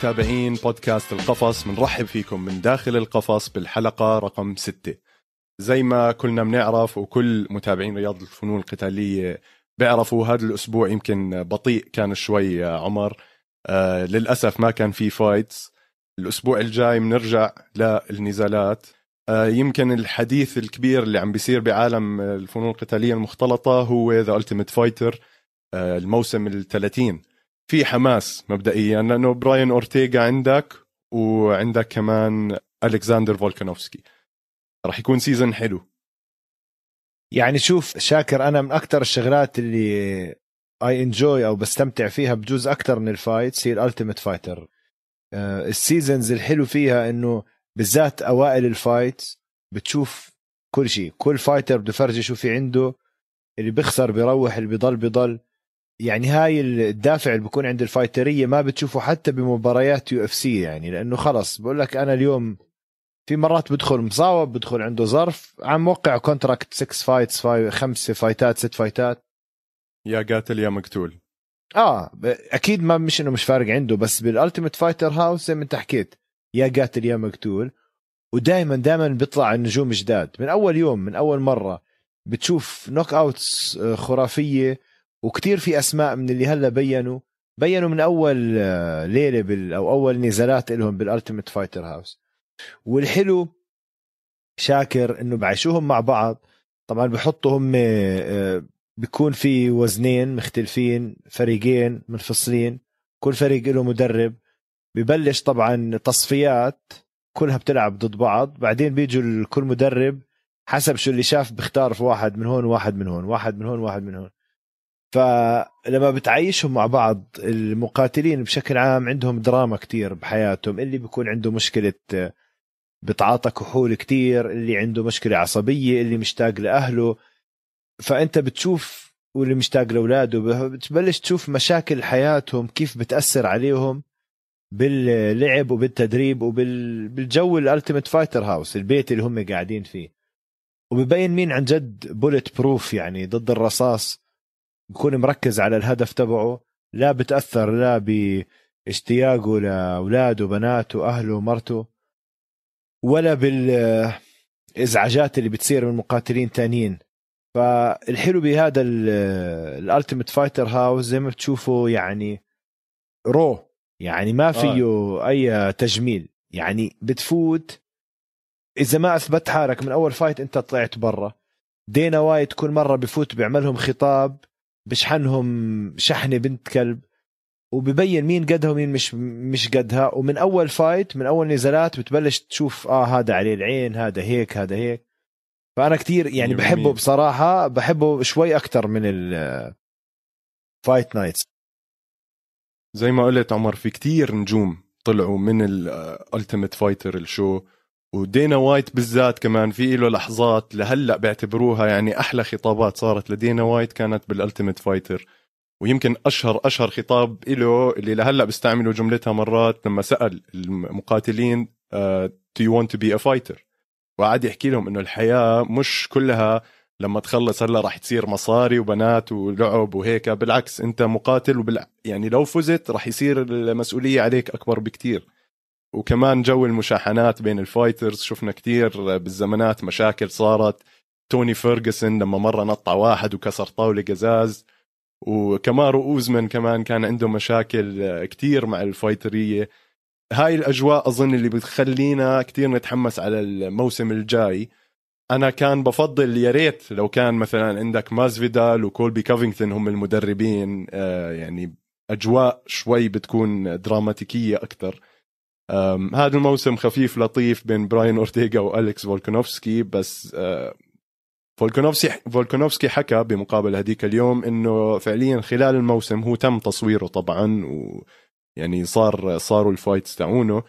متابعين بودكاست القفص، منرحب فيكم من داخل القفص بالحلقة رقم 6. زي ما كلنا بنعرف وكل متابعين رياض الفنون القتالية بيعرفوا، هذا الأسبوع يمكن بطيء كان شوي عمر، للأسف ما كان في فايتس. الأسبوع الجاي بنرجع للنزالات، يمكن الحديث الكبير اللي عم بيصير بعالم الفنون القتالية المختلطة هو The Ultimate Fighter الموسم 30. في حماس مبدئيا لأنه براين أورتيغا عندك، وعندك كمان ألكساندر فولكانوفسكي، رح يكون سيزن حلو. يعني شوف شاكر، أنا من أكتر الشغلات اللي أو بستمتع فيها بجوز أكتر من الفايتس هي الألتيميت فايتر. السيزنز الحلو فيها إنه بالذات أوائل الفايتس بتشوف كل شيء، كل فايتر بده فرجي شو في عنده، اللي بيخسر بيروح، اللي بيضل. يعني هاي الدافع اللي بكون عند الفايترية ما بتشوفه حتى بمباريات UFC، يعني لأنه خلص بقول لك أنا اليوم في مرات بدخل مصاوب، بدخل عنده ظرف، عم وقع كونتراكت 6 فايتس، 5 فايتات، 6 فايتات، يا قاتل يا مقتول. أكيد ما مش إنه مش فارق عنده، بس بالألتيميت فايتر هاوس زي ما انت حكيت يا قاتل يا مقتول، ودائما بيطلع النجوم جداد من أول يوم، من أول مرة بتشوف نوك أوتس خرافية، وكتير في أسماء من اللي هلأ بيّنوا من أول ليلة أو أول نزالات لهم بالألتيميت فايتر هاوس. والحلو شاكر إنه بعيشوهم مع بعض، طبعا بحطهم بيكون في وزنين مختلفين، فريقين منفصلين، كل فريق له مدرب، ببلش طبعا تصفيات كلها بتلعب ضد بعض، بعدين بيجوا كل مدرب حسب شو اللي شاف بيختار في واحد من هون واحد من هون واحد من هون واحد من هون. فلما بتعيشهم مع بعض المقاتلين بشكل عام عندهم دراما كتير بحياتهم، اللي بيكون عنده مشكلة بتعاطى كحول كتير، اللي عنده مشكلة عصبية، اللي مشتاق لأهله، فأنت بتشوف، واللي مشتاق لأولاده، بتبلش تشوف مشاكل حياتهم كيف بتأثر عليهم باللعب وبالتدريب وبالجو الألتيميت فايتر هاوس، البيت اللي هم قاعدين فيه. وببين مين عن جد بولت بروف، يعني ضد الرصاص، بكون مركز على الهدف تبعه، لا بتأثر لا باشتياقه لأولاده وبناته أهله ومرته، ولا بالإزعاجات اللي بتصير من مقاتلين تانين. فالحلو بهذا الألتيميت فايتر هاوس زي ما بتشوفوا، يعني رو، يعني ما فيه أي تجميل، يعني بتفوت إذا ما أثبت حالك من أول فايت أنت طلعت برا. دينا وايت كل مرة بفوت بيعملهم خطاب، بشحنهم شحنة بنت كلب، وببين مين قدها ومين مش قدها. ومن أول فايت، من أول نزالات بتبلش تشوف هذا عليه العين، هذا هيك، هذا هيك. فأنا كتير يعني بحبه بصراحة، بحبه شوي أكتر من الفايت نايتس. زي ما قلت عمر، في كتير نجوم طلعوا من الألتيميت فايتر الشو، ودينا وايت بالذات كمان في له لحظات لهلأ بيعتبروها يعني أحلى خطابات صارت لدينا وايت كانت بالألتيميت فايتر. ويمكن أشهر خطاب له اللي لهلأ بيستعملوا جملتها مرات، لما سأل المقاتلين Do you want to be a fighter؟ وقعد يحكي لهم إنه الحياة مش كلها لما تخلص هلأ راح تصير مصاري وبنات ولعب وهيك، بالعكس أنت مقاتل، يعني لو فزت راح يصير المسؤولية عليك أكبر بكتير. وكمان جو المشاحنات بين الفايترز شفنا كتير بالزمانات، مشاكل صارت توني فيرغسون لما مرة نطع واحد وكسر طاولة قزاز، وكمارو أوزمان كمان كان عنده مشاكل كتير مع الفايترية. هاي الأجواء أظن اللي بتخلينا كتير نتحمس على الموسم الجاي. أنا كان بفضل يا ريت لو كان مثلا عندك مازفيدال وكولبي كوفينغتون هم المدربين، يعني أجواء شوي بتكون دراماتيكية أكتر. هذا الموسم خفيف لطيف بين براين أورتيغا وأليكس فولكانوفسكي، بس فولكانوفسكي حكى بمقابل هديك اليوم إنه فعليا خلال الموسم هو تم تصويره طبعا، ويعني صاروا الفايتس تاعونه،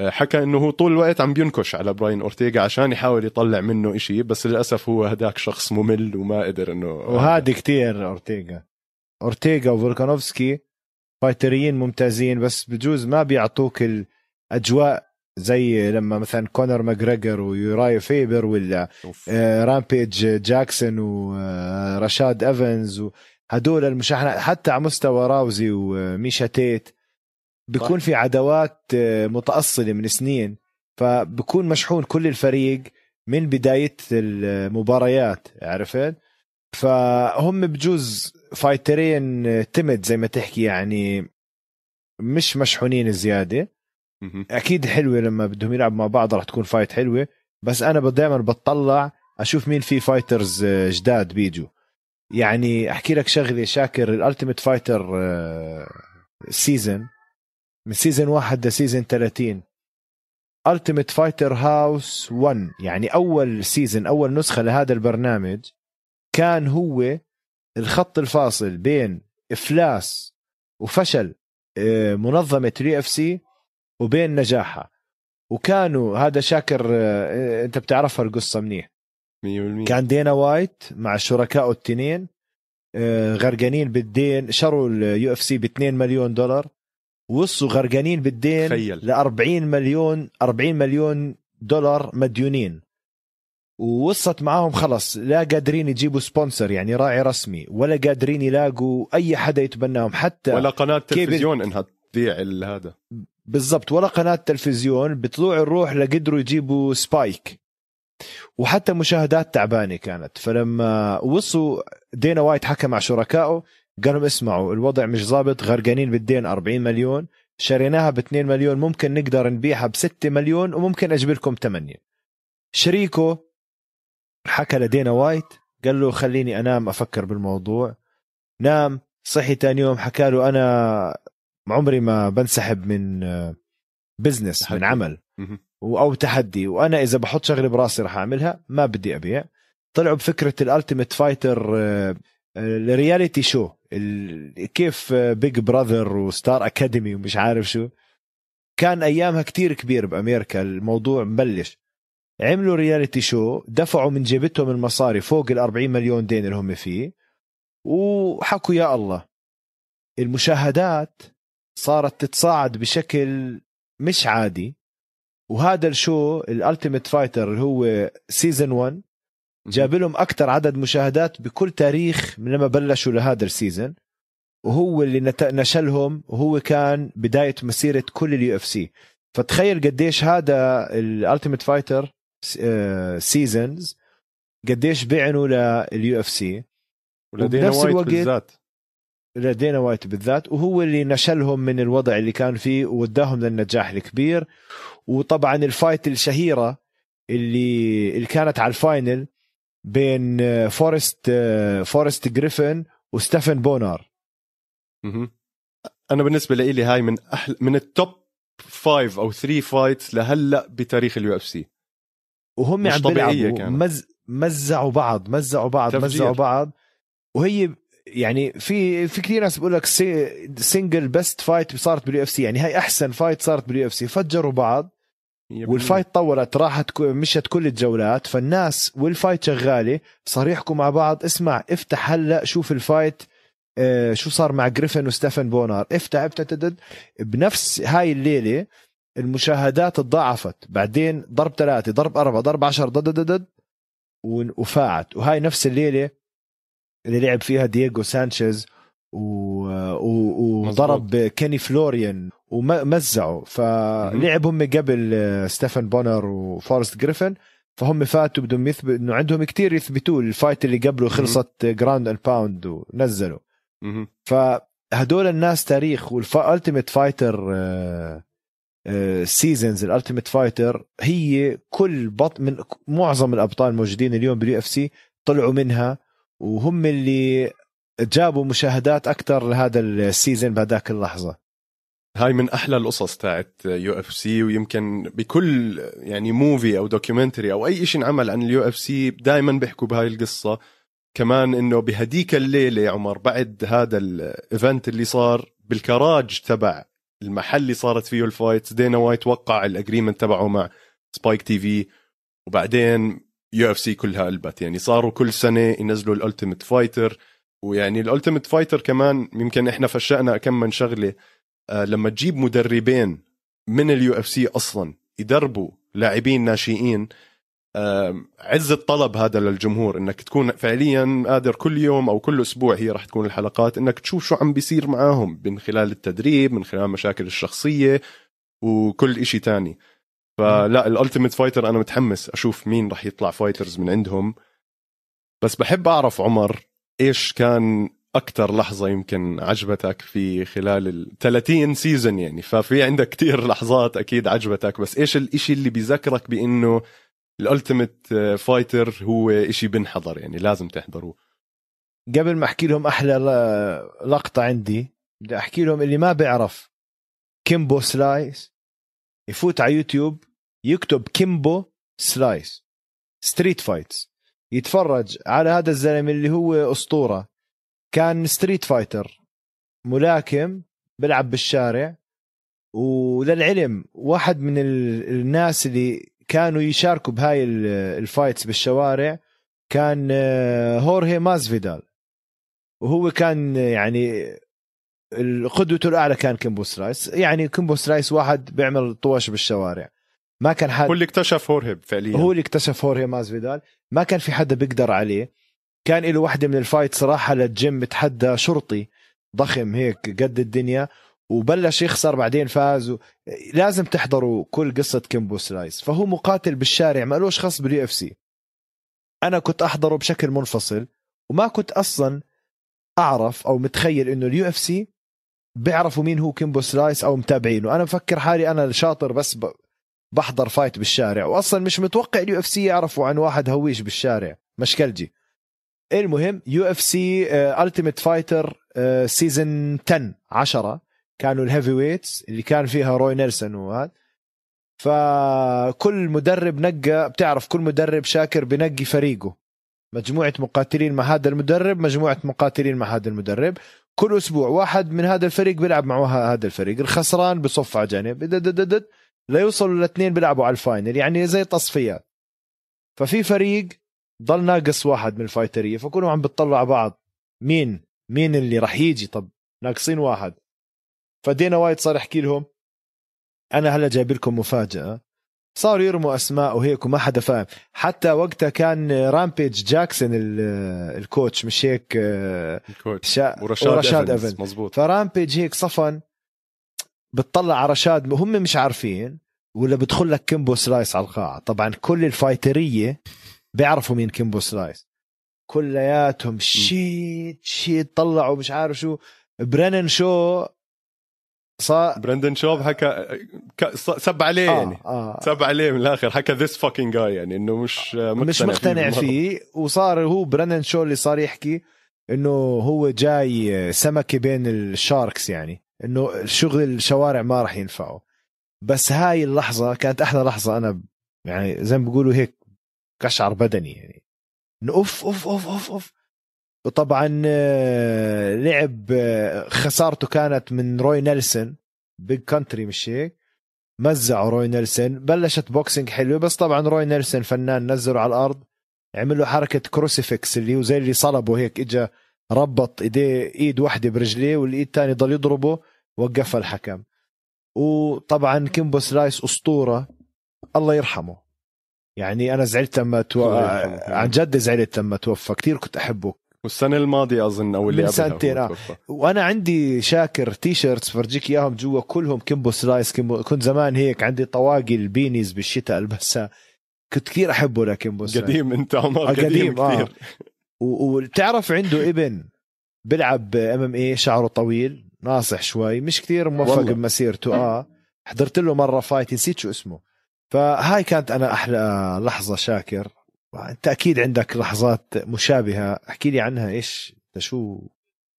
حكى إنه هو طول الوقت عم بينكش على براين أورتيغا عشان يحاول يطلع منه إشي، بس للأسف هو هداك شخص ممل وما قدر إنه وهادي كتير. أورتيغا وفولكانوفسكي فايتريين ممتازين، بس بجوز ما بيعطوك أجواء زي لما مثلا كونر ماجريجر ويوراي فيبر، ولا رامبيج جاكسون ورشاد إيفنز، هدول المشاحنة. حتى على مستوى راوزي وميشا تيت بيكون في عداوات متأصلة من سنين، فبكون مشحون كل الفريق من بداية المباريات، عرفت؟ فهم بجوز فايترين تمد زي ما تحكي، يعني مش مشحونين زيادة. أكيد حلوة لما بدهم يلعب مع بعض، رح تكون فايت حلوة، بس أنا دائما بتطلع أشوف مين في فايترز جداد بيجوا. يعني أحكي لك شغلي شاكر، الألتيميت فايتر سيزن من سيزن 1 لسيزن 30 ألتيميت فايتر هاوس 1، يعني أول سيزن أول نسخة لهذا البرنامج كان هو الخط الفاصل بين إفلاس وفشل منظمة UFC وبين نجاحها، وكانوا هذا شاكر أنت بتعرفها القصة منيح 100%. كان دينا وايت مع شركائه التنين غرقانين بالدين، شروا اليو اف سي ب2 مليون دولار، وصلوا غرقانين بالدين ل40 مليون دولار مديونين، ووصلت معاهم خلص لا قادرين يجيبوا سبونسر يعني راعي رسمي، ولا قادرين يلاقوا اي حدا يتبناهم، حتى ولا قناة تلفزيون انها تبيع هذا بالضبط، ولا قناة تلفزيون بطلوع الروح لقدروا يجيبوا سبايك، وحتى مشاهدات تعبانة كانت. فلما وصلوا دينا وايت حكى مع شركائه، قالوا اسمعوا الوضع مش ضابط، غرقانين بالدين 40 مليون، شريناها ب2 مليون، ممكن نقدر نبيعها ب6 مليون، وممكن أجبركم 8. شريكه حكى لدينا وايت قال له خليني أنام أفكر بالموضوع. نام، صحي تاني يوم حكى له أنا عمري ما بنسحب من بزنس، من عمل أو تحدي، وأنا إذا بحط شغلة براسي رح أعملها، ما بدي أبيع. طلعوا بفكرة الألتيميت فايتر الرياليتي شو، كيف بيج براذر وستار أكاديمي ومش عارف شو، كان أيامها كتير كبير بأمريكا الموضوع مبلش. عملوا رياليتي شو، دفعوا من جيبتهم المصاري فوق 40 مليون دين اللي هم فيه، وحكوا يا الله. المشاهدات صارت تتصاعد بشكل مش عادي، وهذا الشو الالتيميت فايتر اللي هو سيزن 1 جاب لهم اكثر عدد مشاهدات بكل تاريخ من لما بلشوا لهذا السيزن، وهو اللي نشلهم، وهو كان بدايه مسيره كل اليو اف سي. فتخيل قديش هذا الالتيميت فايتر سيزنز قديش بيعنوا لليو اف سي، ولدينا وايت بالذات، لدينا وايت بالذات، وهو اللي نشلهم من الوضع اللي كان فيه ووداهم للنجاح الكبير. وطبعا الفايت الشهيرة اللي كانت على الفاينل بين فورست جريفن وستيفن بونار، أنا بالنسبة لي هاي من أحلى من التوب 5 أو 3 فايتس لهلأ بتاريخ اليو اف سي، وهم عم بيلعبوا مزعوا بعض، وهي يعني في كثير ناس بقول لك سينجل بيست فايت صارت باليو اف سي، يعني هاي احسن فايت صارت باليو اف سي، فجروا بعض والفايت طولت، راحت مشت كل الجولات، فالناس والفايت شغاله صار يحكوا مع بعض، اسمع افتح هلا شوف الفايت شو صار مع جريفن وستيفن بونار، افتح بنفس هاي الليله المشاهدات اتضاعفت، بعدين ضرب 3 ضرب 4 ضرب 10 ضد وفاعت. وهاي نفس الليله اللي لعب فيها دييغو سانشيز وضرب كيني فلوريان ومزعوا، فلعبهم قبل ستيفن بونر وفورست جريفن، فهم فاتوا بدهم يثبتوا انه عندهم كتير يثبتوا، الفايت اللي قبله خلصت جراند اند باوند ونزلوا. فهدول الناس تاريخ، والالتيميت فايتر سيزنز الالتيميت فايتر هي كل من معظم الابطال الموجودين اليوم باليو اف سي طلعوا منها، وهم اللي جابوا مشاهدات أكتر لهذا السيزن بهداك اللحظة. هاي من أحلى القصص تاعت يو اف سي، ويمكن بكل يعني موفي أو دوكيومنتري أو أي شيء عمل عن اليو اف سي دائما بيحكوا بهاي القصة. كمان إنه بهديك الليلة يا عمر، بعد هذا الإيفنت اللي صار بالكراج تبع المحل اللي صارت فيه الفايت، دينا وايت وقع الأجريمنت تبعه مع سبايك تي في، وبعدين يو اف سي كلها قلبت، يعني صاروا كل سنة ينزلوا الألتيميت فايتر. ويعني الألتيميت فايتر كمان يمكن إحنا فشأنا كم من شغلة، لما تجيب مدربين من اليو اف سي أصلا يدربوا لاعبين ناشئين، عز الطلب هذا للجمهور، انك تكون فعليا قادر كل يوم او كل اسبوع هي راح تكون الحلقات، انك تشوف شو عم بيصير معاهم من خلال التدريب، من خلال مشاكل الشخصية وكل إشي تاني. فلا الالتيميت فايتر انا متحمس اشوف مين راح يطلع فايترز من عندهم. بس بحب اعرف عمر ايش كان اكتر لحظة يمكن عجبتك في خلال ال 30 سيزن يعني، ففي عندك كتير لحظات اكيد عجبتك، بس ايش الاشي اللي بيذكرك بانه الالتيميت فايتر هو اشي بنحضر يعني لازم تحضروه؟ قبل ما احكي لهم احلى لقطة عندي، بدي احكي لهم اللي ما بيعرف كيمبو سلايس يفوت على يوتيوب يكتب كيمبو سلايس ستريت فايتس، يتفرج على هذا الزلمة اللي هو أسطورة، كان ستريت فايتر، ملاكم بلعب بالشارع، وللعلم واحد من الناس اللي كانوا يشاركوا بهاي الفايتس بالشوارع كان هورهي مازفيدال، وهو كان يعني القدوة الأعلى كان كيمبو سلايس. يعني كيمبو سلايس واحد بيعمل طواش بالشوارع، ما كان حد، هو اللي اكتشف هورهي فعليا، هو اللي اكتشف هورهي مازفيدال، ما كان في حدا بيقدر عليه. كان له واحدة من الفايت صراحة للجيم، تحدى شرطي ضخم هيك قد الدنيا وبلش يخسر بعدين فاز لازم تحضروا كل قصة كيمبو سلايس. فهو مقاتل بالشارع ما لهش خاص باليو اف سي، أنا كنت أحضره بشكل منفصل وما كنت أصلا أعرف أو متخيل إنه اليو اف سي بيعرفوا مين هو كيمبو سلايس أو متابعينه. أنا مفكر حالي أنا الشاطر بس بحضر فايت بالشارع، وأصلا مش متوقع اليو اف سي يعرفوا عن واحد هويش بالشارع مشكلجي. المهم UFC Ultimate Fighter سيزن 10 كانوا الهيفي ويتس اللي كان فيها روي نيلسون وهذا. فكل مدرب نقى، بتعرف كل مدرب شاكر بنقي فريقه، مجموعة مقاتلين مع هذا المدرب، مجموعة مقاتلين مع هذا المدرب، كل أسبوع واحد من هذا الفريق بيلعب مع هذا الفريق، الخسران بصف على جانب لا يوصلوا لاثنين بيلعبوا على الفاينل، يعني زي تصفيات. ففي فريق ضل ناقص واحد من الفايترية، فكلهم عم بتطلع بعض مين اللي رح يجي، طب ناقصين واحد. فدينا وايت صار يحكي لهم أنا هلا جايب لكم مفاجأة، صاروا يرموا أسماء وهيك وما حدا فاهم. حتى وقتها كان رامبيج جاكسون الكوتش مش هيك، ورشاد أفنز مزبوط. فرامبيج هيك صفن بتطلع على رشاد، هم مش عارفين، ولا بدخل لك كيمبو سلايس على القاعة. طبعا كل الفايترية بيعرفوا مين كيمبو سلايس، كلياتهم شيت طلعوا مش عارف شو. براندن شوب حكى سب عليه يعني سب عليه من الاخر، حكى this fucking guy يعني انه مش مقتنع فيه. وصار هو براندن شو اللي صار يحكي انه هو جاي سمكة بين الشاركس، يعني انه شغل الشوارع ما راح ينفعه. بس هاي اللحظة كانت احلى لحظة، انا يعني زي ما بيقولوا هيك كشعر بدني يعني اوف اوف اوف اوف اوف. وطبعا لعب خسارته كانت من روي نيلسون بيج كانتري مش هيك، مزعوا روي نيلسون، بلشت بوكسينج حلوه، بس طبعا روي نيلسون فنان، نزله على الارض، عمل له حركه كروسيفكس اللي هو زي اللي صلبه هيك، اجى ربط ايديه، ايد واحده برجليه والايد الثانيه ضل يضربه، وقفها الحكم. وطبعا كيمبو سلايس اسطوره الله يرحمه، يعني أنا زعلت لما عن جد زعلت لما توفى، كتير كنت أحبه. والسنة الماضية أظن أو اللي قبلها، وأنا عندي شاكر تيشيرتس فرجيك إياهم جوا كلهم كيمبو سلايس، كنت زمان هيك عندي طواقي البينيز بالشتاء ألبسها، كنت كتير أحبه لكيمبو سلايس. قديم أنت عمر، قديم كتير. وتعرف عنده ابن بلعب MMA، شعره طويل ناصح شوي، مش كتير موفق بمسيرته. حضرت له مرة فايت، نسيت شو اسمه. فهاي كانت أنا أحلى لحظة شاكر. أنت أكيد عندك لحظات مشابهة، أحكي لي عنها، إيش شو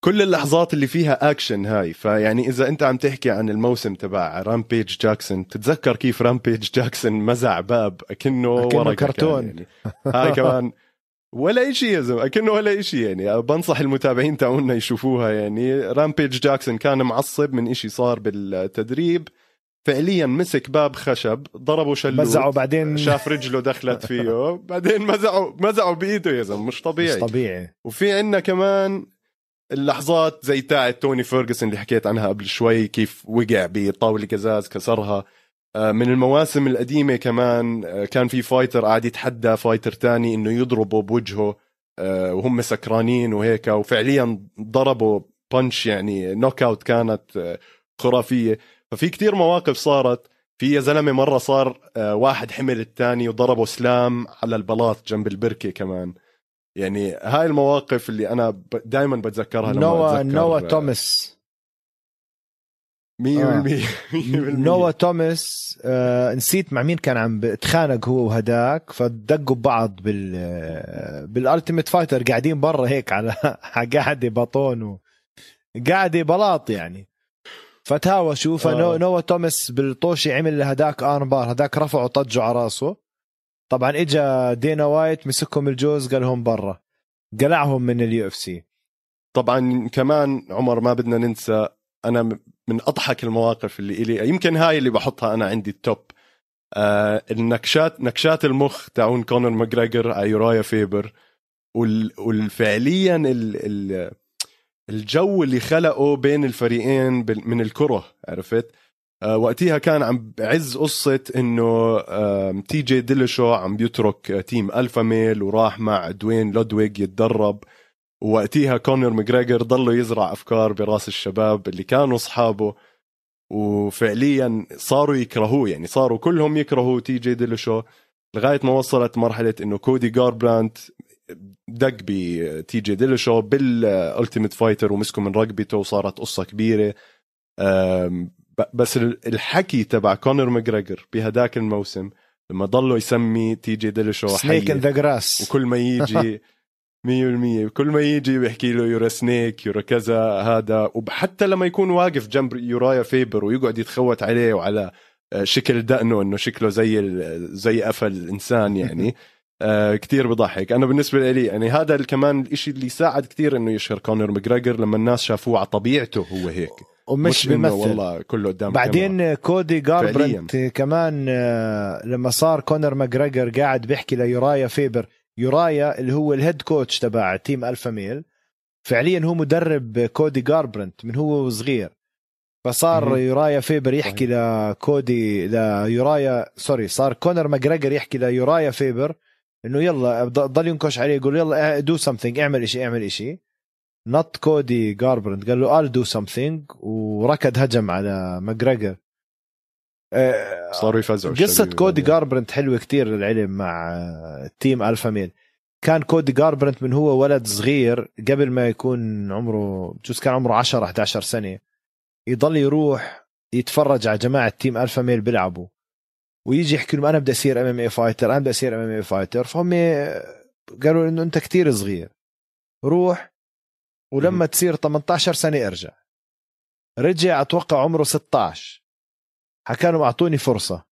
كل اللحظات اللي فيها أكشن هاي؟ فيعني إذا أنت عم تحكي عن الموسم تبع رامبيج جاكسون، تتذكر كيف رامبيج جاكسون مزع باب أكنه ورق كرتون يعني. هاي كمان ولا إشي يا زلمة، أكنه ولا إشي يعني. بنصح المتابعين تاعونا يشوفوها يعني. رامبيج جاكسون كان معصب من إشي صار بالتدريب، فعليا مسك باب خشب ضربه شلوت، بعدين شاف رجله دخلت فيه، بعدين مزعوا بإيده يا زلمة، مش طبيعي. وفي عنا كمان اللحظات زي تاعت توني فيرغسون اللي حكيت عنها قبل شوي، كيف وقع بطاولة قزاز كسرها. من المواسم القديمة كمان كان في فايتر قاعد يتحدى فايتر تاني انه يضربه بوجهه وهم سكرانين وهيك، وفعليا ضربه بانش يعني نوك اوت كانت خرافية. ففي كتير مواقف صارت. في زلمة مرة صار واحد حمل التاني وضربه سلام على البلاط جنب البركة كمان. يعني هاي المواقف اللي أنا دايما بتذكرها لما أتذكر نوا توماس 100% نوا توماس. نسيت مع مين كان عم بتخانق هو وهداك، فدقوا ببعض بالالتيميت فايتر قاعدين برا هيك على قاعدة بطون وقاعدة بلاط يعني، فتهاوشوا. فنوا توماس بالطوشي عمل لهداك آرمبار، هداك رفعه طجه على راسه. طبعا اجا دينا وايت مسكهم الجوز قالهم برا، قلعهم من اليو اف سي. طبعا كمان عمر ما بدنا ننسى، انا من اضحك المواقف اللي إلي يمكن هاي اللي بحطها انا عندي التوب، النكشات المخ تاعون كونر ماجريجر على يورايا فيبر، والفعليا الجو اللي خلقه بين الفريقين من الكره. عرفت وقتها كان عم بعز قصة انه تي جي ديلشو عم بيترك تيم الفا ميل وراح مع دوين لودويج يتدرب، ووقتها كونر ماجريجر ضلوا يزرع افكار براس الشباب اللي كانوا اصحابه، وفعليا صاروا يكرهوه. يعني صاروا كلهم يكرهوا تي جي ديلشو، لغاية ما وصلت مرحلة انه كودي جاربرانت دق بتي جي ديلشو بالالتيميت فايتر ومسكه من رقبته وصارت قصة كبيرة. بس الحكي تبع كونر ماجريجر بهداك الموسم لما ضلوا يسمي تي جي ديلشو سنيك ان ذا جراس، وكل ما يجي 100% كل ما يجي بيحكي له يورا سنيك يورا كذا هذا. وحتى لما يكون واقف جنب يورايا فيبر ويقعد يتخوت عليه وعلى شكل دقنه انه شكله زي قفل الانسان يعني كتير بضحك. انا بالنسبه لي يعني هذا كمان الاشي اللي ساعد كتير انه يشهر كونر ماجريجر، لما الناس شافوه على طبيعته هو هيك ومش بيمثل والله كله قدام. بعدين كاميرا. كودي جاربرنت كمان لما صار كونر ماجريجر قاعد بيحكي ليورايا فيبر، يورايا اللي هو الهيد كوتش تبع تيم الفا ميل فعليا هو مدرب كودي جاربرنت من هو صغير. فصار يورايا فيبر يحكي لكودي ليورايا سوري صار كونر ماجريجر يحكي ليورايا فيبر انه يلا ضل ينكش عليه يقول يلا دو سمثينج اعمل شيء نط كودي جاربرنت قال له I'll do something وركض هجم على ماجريجر. صاروا يفزعوا. قصة كودي جاربرنت حلوة كتير العلم مع تيم ألفا ميل. كان كودي جاربرنت من هو ولد صغير قبل ما يكون عمره جوز كان عمره 10-11 سنة يضل يروح يتفرج على جماعة تيم ألفا ميل بيلعبوا ويجي يحكي لهم أنا بدي أصير MMA فايتر. فهم قالوا إنه أنت كتير صغير روح ولما تصير 18 سنة ارجع. رجع اتوقع عمره 16 حكانوا اعطوني فرصة.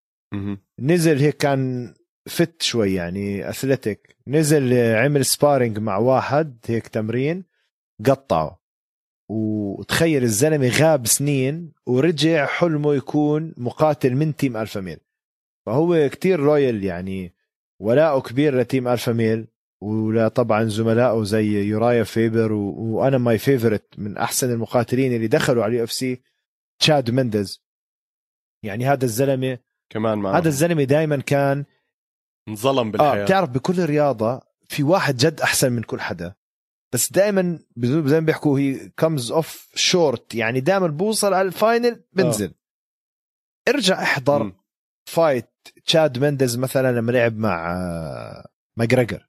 نزل هيك كان فت شوي يعني اثليتيك، نزل عمل سبارينج مع واحد هيك تمرين قطعه، وتخيل الزلمة غاب سنين ورجع حلمه يكون مقاتل من تيم ألفا ميل. فهو كتير لويل يعني ولاءه كبير لتيم ألفا ميل ولا طبعا زملائه زي يورايا فيبر وانا ماي فيفورت من احسن المقاتلين اللي دخلوا على اليو اف سي تشاد مينديز. يعني هذا الزلمه كمان معه. هذا الزلمه دائما كان انظلم بالحياه. بتعرف بكل رياضه في واحد جد احسن من كل حدا، بس دائما زي ما بيحكوا هي كمز اوف شورت، يعني دائما بوصل على الفاينل بنزل. ارجع احضر فايت تشاد مينديز مثلا لما لعب مع ماجريجر.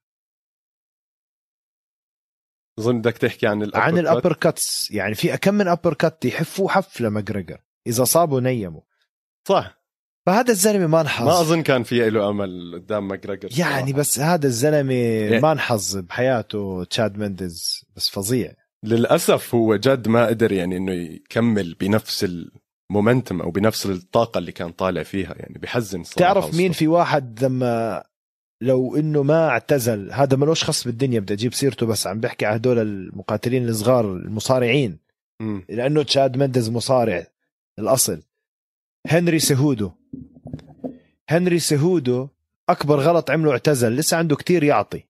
اظن بدك تحكي عن الابر كاتس. يعني في كم من ابر كات يحفوا حفله ماجريجر اذا صابوا نيموا صح. فهذا الزلمه ما انحظ، ما اظن كان في له امل قدام ماجريجر يعني صراحة. بس هذا الزلمه ما انحظ بحياته تشاد مينديز، بس فظيع للاسف. هو جد ما قدر يعني انه يكمل بنفس المومنتم او بنفس الطاقه اللي كان طالع فيها، يعني بحزن صراحه. تعرف مين في واحد لما لو انه ما اعتزل، هذا ملوش خص بالدنيا بدي اجيب سيرته بس عم بحكي على هدول المقاتلين الصغار المصارعين لانه تشاد مينديز مصارع الاصل. هنري سهودو اكبر غلط عمله اعتزل، لسه عنده كتير يعطي.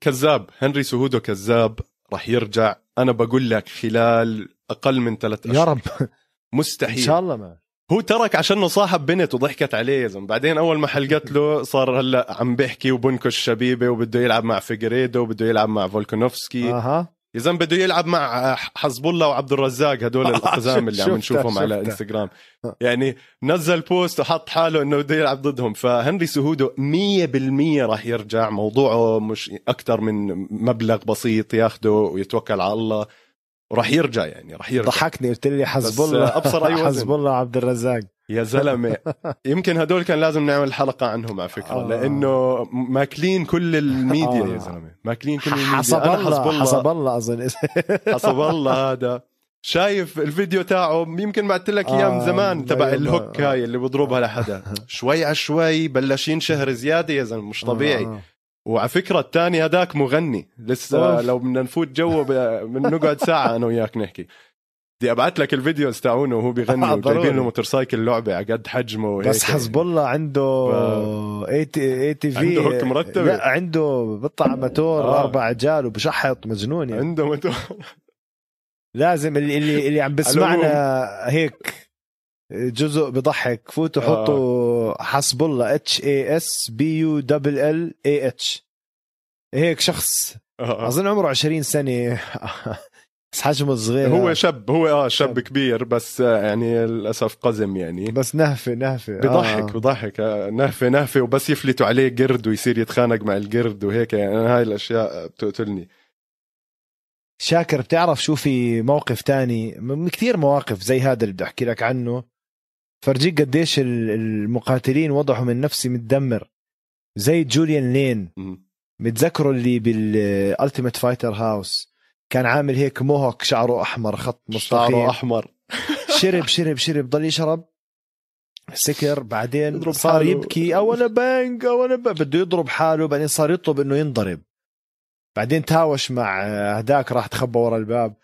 كذاب هنري سهودو، كذاب رح يرجع. انا بقول لك خلال اقل من 3 اشهر يا رب مستحيل ان شاء الله. ما هو ترك عشانه صاحب بنت وضحكت عليه يا زلمه. بعدين اول ما حلقت له صار هلا عم بحكي وبنكش شبيبه وبده يلعب مع فيغريدو وبده يلعب مع فولكانوفسكي. يا زلمه بده يلعب مع حزب الله وعبد الرزاق هدول الاقزام اللي عم نشوفهم على انستغرام. يعني نزل بوست وحط حاله انه بده يلعب ضدهم. فهنري سهودو 100% راح يرجع. موضوعه مش اكثر من مبلغ بسيط ياخده ويتوكل على الله وراح يرجع. يعني راح يرجع. ضحكني قلت لي حزب الله ابصر اي حزب الله عبد الرزاق يا زلمه. يمكن هدول كان لازم نعمل حلقه عنهم على فكره. لانه ماكلين كل الميديا يا زلمه. ماكلين كل الميديا. حسب الله اظن حسب الله. هذا شايف الفيديو تاعه يمكن بعت لك اياه من زمان تبع الهوك هاي اللي بضربها لحدا. شوي على شوي بلش ينشهر زياده يا زلمه مش طبيعي. وعلى فكرة الثاني هداك مغني لسه. لو بدنا نفوت جوه بنقعد ساعة أنا وياك نحكي. بدي أبعت لك الفيديو استعونه وهو بيغني وجايبين له موتورسايكل لعبة على قد حجمه. بس حزب الله عنده اي تي في عنده هوك مرتبة. لا عنده بطلع ماتور 4 عجال وبشحط مجنون يعني. عنده ماتور. لازم اللي عم بسمعنا هيك جزء بضحك فوتوا حطوا حسب الله HASBULLAH هيك شخص اظن عمره 20 سنه بس حجمه صغير. هو شاب. هو شاب كبير بس يعني للاسف قزم يعني. بس نهفه بضحك نهفه وبس يفلتوا عليه قرد ويصير يتخانق مع القرد وهيك. يعني هاي الاشياء بتقتلني. شاكر بتعرف شو في موقف تاني من كثير مواقف زي هذا اللي بدي احكي لك عنه. فرجيك قديش المقاتلين وضعهم النفسي متدمر. زي جوليان لين متذكره اللي بالالتيميت فايتر هاوس كان عامل هيك موهوك شعره احمر خط مستقيم شعره احمر. شرب ضل يشرب سكر بعدين صار يبكي اولا بده يضرب حاله. بعدين صار يطلب انه ينضرب. بعدين تهاوش مع هداك راح تخبى ورا الباب.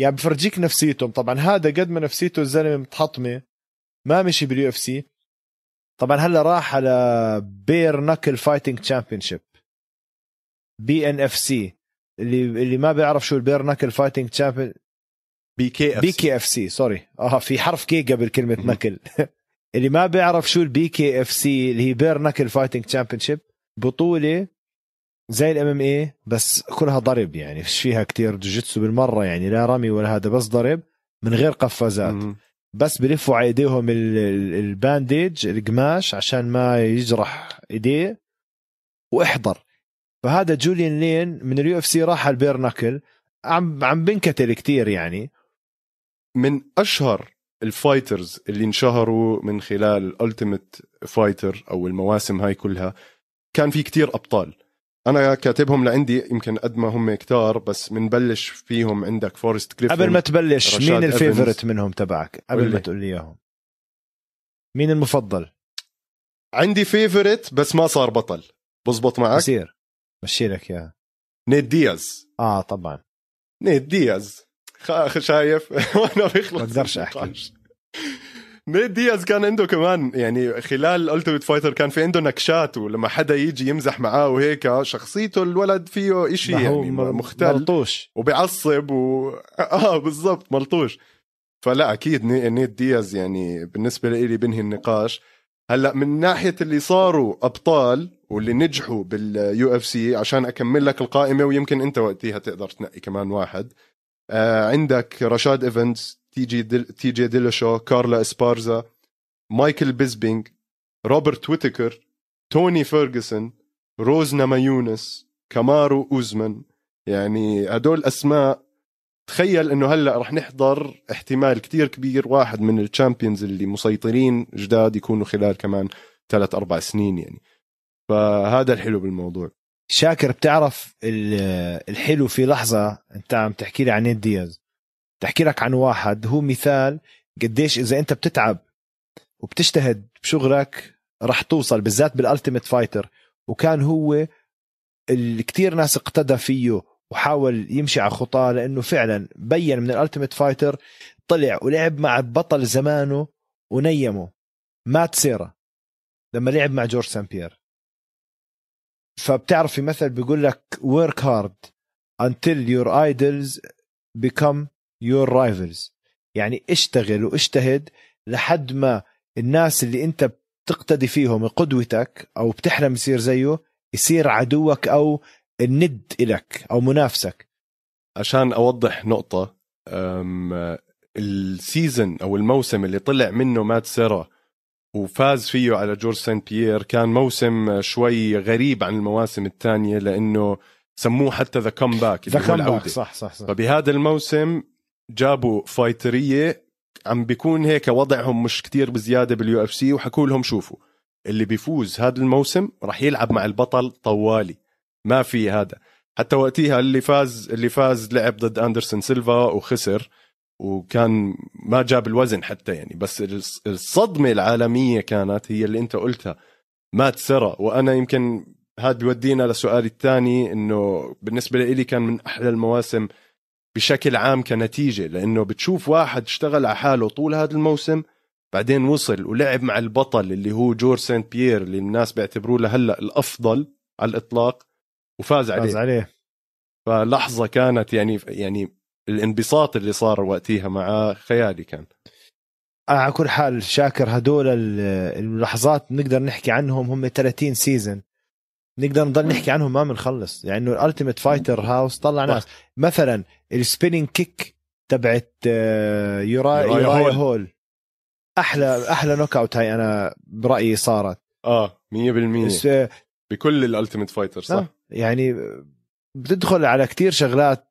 يعني بفرجيك نفسيتهم. طبعا هذا قد ما نفسيته الزلمه متحطمه ما مشي باليو اف سي. طبعا هلا راح على بير ناكل فايتنج تشامبيونشيب BNFC. اللي ما بيعرف شو البير ناكل فايتنج تشامبيون BKFC سوري. في حرف كي قبل كلمه ناكل. اللي ما بيعرف شو الBKFC اللي هي بير ناكل فايتنج تشامبيونشيب بطوله زي الMMA بس كلها ضرب. يعني مش فيها كتير جوجيتسو بالمرة. يعني لا رمي ولا هذا بس ضرب من غير قفازات. بس بلفوا على ايديهم البانديج القماش عشان ما يجرح ايديه واحضر. فهذا جوليان لين من UFC راح على البيرناكل. عم بنكتل كتير. يعني من اشهر الفايترز اللي انشهروا من خلال الالتيميت فايتر او المواسم هاي كلها كان في كتير ابطال. أنا كاتبهم لعندي يمكن قد ما هم كتار بس منبلش فيهم. عندك فورست غريفن. قبل ما تبلش مين الفيفوريت منهم تبعك قبل ما تقول لي إياهم مين المفضل؟ عندي فيفوريت بس ما صار بطل. بزبط معك؟ بصير مشي لك يا نيت دياز. طبعا نيت دياز شايف. وأنا بيخلص بقدرش أحكي. نيت دياز كان عنده كمان يعني خلال الالتيميت فايتر كان في عنده نكشات ولما حدا يجي يمزح معاه وهيك شخصيته الولد فيه إشي يعني مختل ملطوش وبيعصب بالضبط ملطوش. فلا أكيد نيت دياز يعني بالنسبة لي بنهي النقاش. هلأ من ناحية اللي صاروا أبطال واللي نجحوا بالUFC عشان أكمل لك القائمة ويمكن أنت وقتها تقدر تنقي كمان واحد. عندك رشاد إيفنز، تي جي ديلاشو، كارلا إسبارزا، مايكل بيزبينغ، روبرت ويتكر، توني فيرغسون، روزنا مايونس، كامارو أوزمان. يعني هدول أسماء تخيل إنه هلأ رح نحضر احتمال كتير كبير واحد من الشامبيونز اللي مسيطرين جداد يكونوا خلال كمان 3-4 سنين يعني. فهذا الحلو بالموضوع. شاكر بتعرف الحلو في لحظة أنت عم تحكي لي عن نيت دياز تحكي لك عن واحد هو مثال قديش إذا أنت بتتعب وبتجتهد بشغلك رح توصل بالذات بالألتيميت فايتر. وكان هو الكتير ناس اقتدى فيه وحاول يمشي على خطاه لأنه فعلا بين من الألتيميت فايتر طلع ولعب مع بطل زمانه ونيمه مات سيرا لما لعب مع جورج سان بيير. فبتعرف في مثل بيقول لك work hard until your idols become your rivals. يعني اشتغل واجتهد لحد ما الناس اللي انت بتقتدي فيهم قدوتك او بتحلم يصير زيه يصير عدوك او الند إلك او منافسك. عشان اوضح نقطة، السيزن او الموسم اللي طلع منه مات سيرا وفاز فيه على جورج سان بيير كان موسم شوي غريب عن المواسم الثانية، لانه سموه حتى ذا كومباك، ذا كومباك. صح صح صح. فبهذا الموسم جابوا فايترية عم بيكون هيك وضعهم مش كتير بزيادة باليو اف سي، وحكوا لهم شوفوا اللي بيفوز هذا الموسم رح يلعب مع البطل طوالي، ما في هذا. حتى وقتها اللي فاز لعب ضد أندرسون سيلفا وخسر، وكان ما جاب الوزن حتى يعني. بس الصدمة العالمية كانت هي اللي انت قلتها، مات سيرا. وانا يمكن هاد بيودينا لسؤال الثاني، انه بالنسبة لي كان من احلى المواسم بشكل عام كنتيجة، لانه بتشوف واحد اشتغل على حاله طول هذا الموسم، بعدين وصل ولعب مع البطل اللي هو جورج سانت بيير اللي الناس بيعتبروه لهلا الافضل على الاطلاق، وفاز عليه. فلحظة كانت يعني الانبساط اللي صار وقتها معاه خيالي كان. على كل حال شاكر، هدول اللحظات نقدر نحكي عنهم، هم 30 سيزن نقدر نضل نحكي عنهم ما بنخلص، لانه يعني الالتيميت فايتر هاوس طلع ناس. مثلا السبينينج كيك تبعت يورايا هول احلى نوك اوت هاي انا برايي صارت 100% بكل الالتيميت فايتر صح. يعني بتدخل على كتير شغلات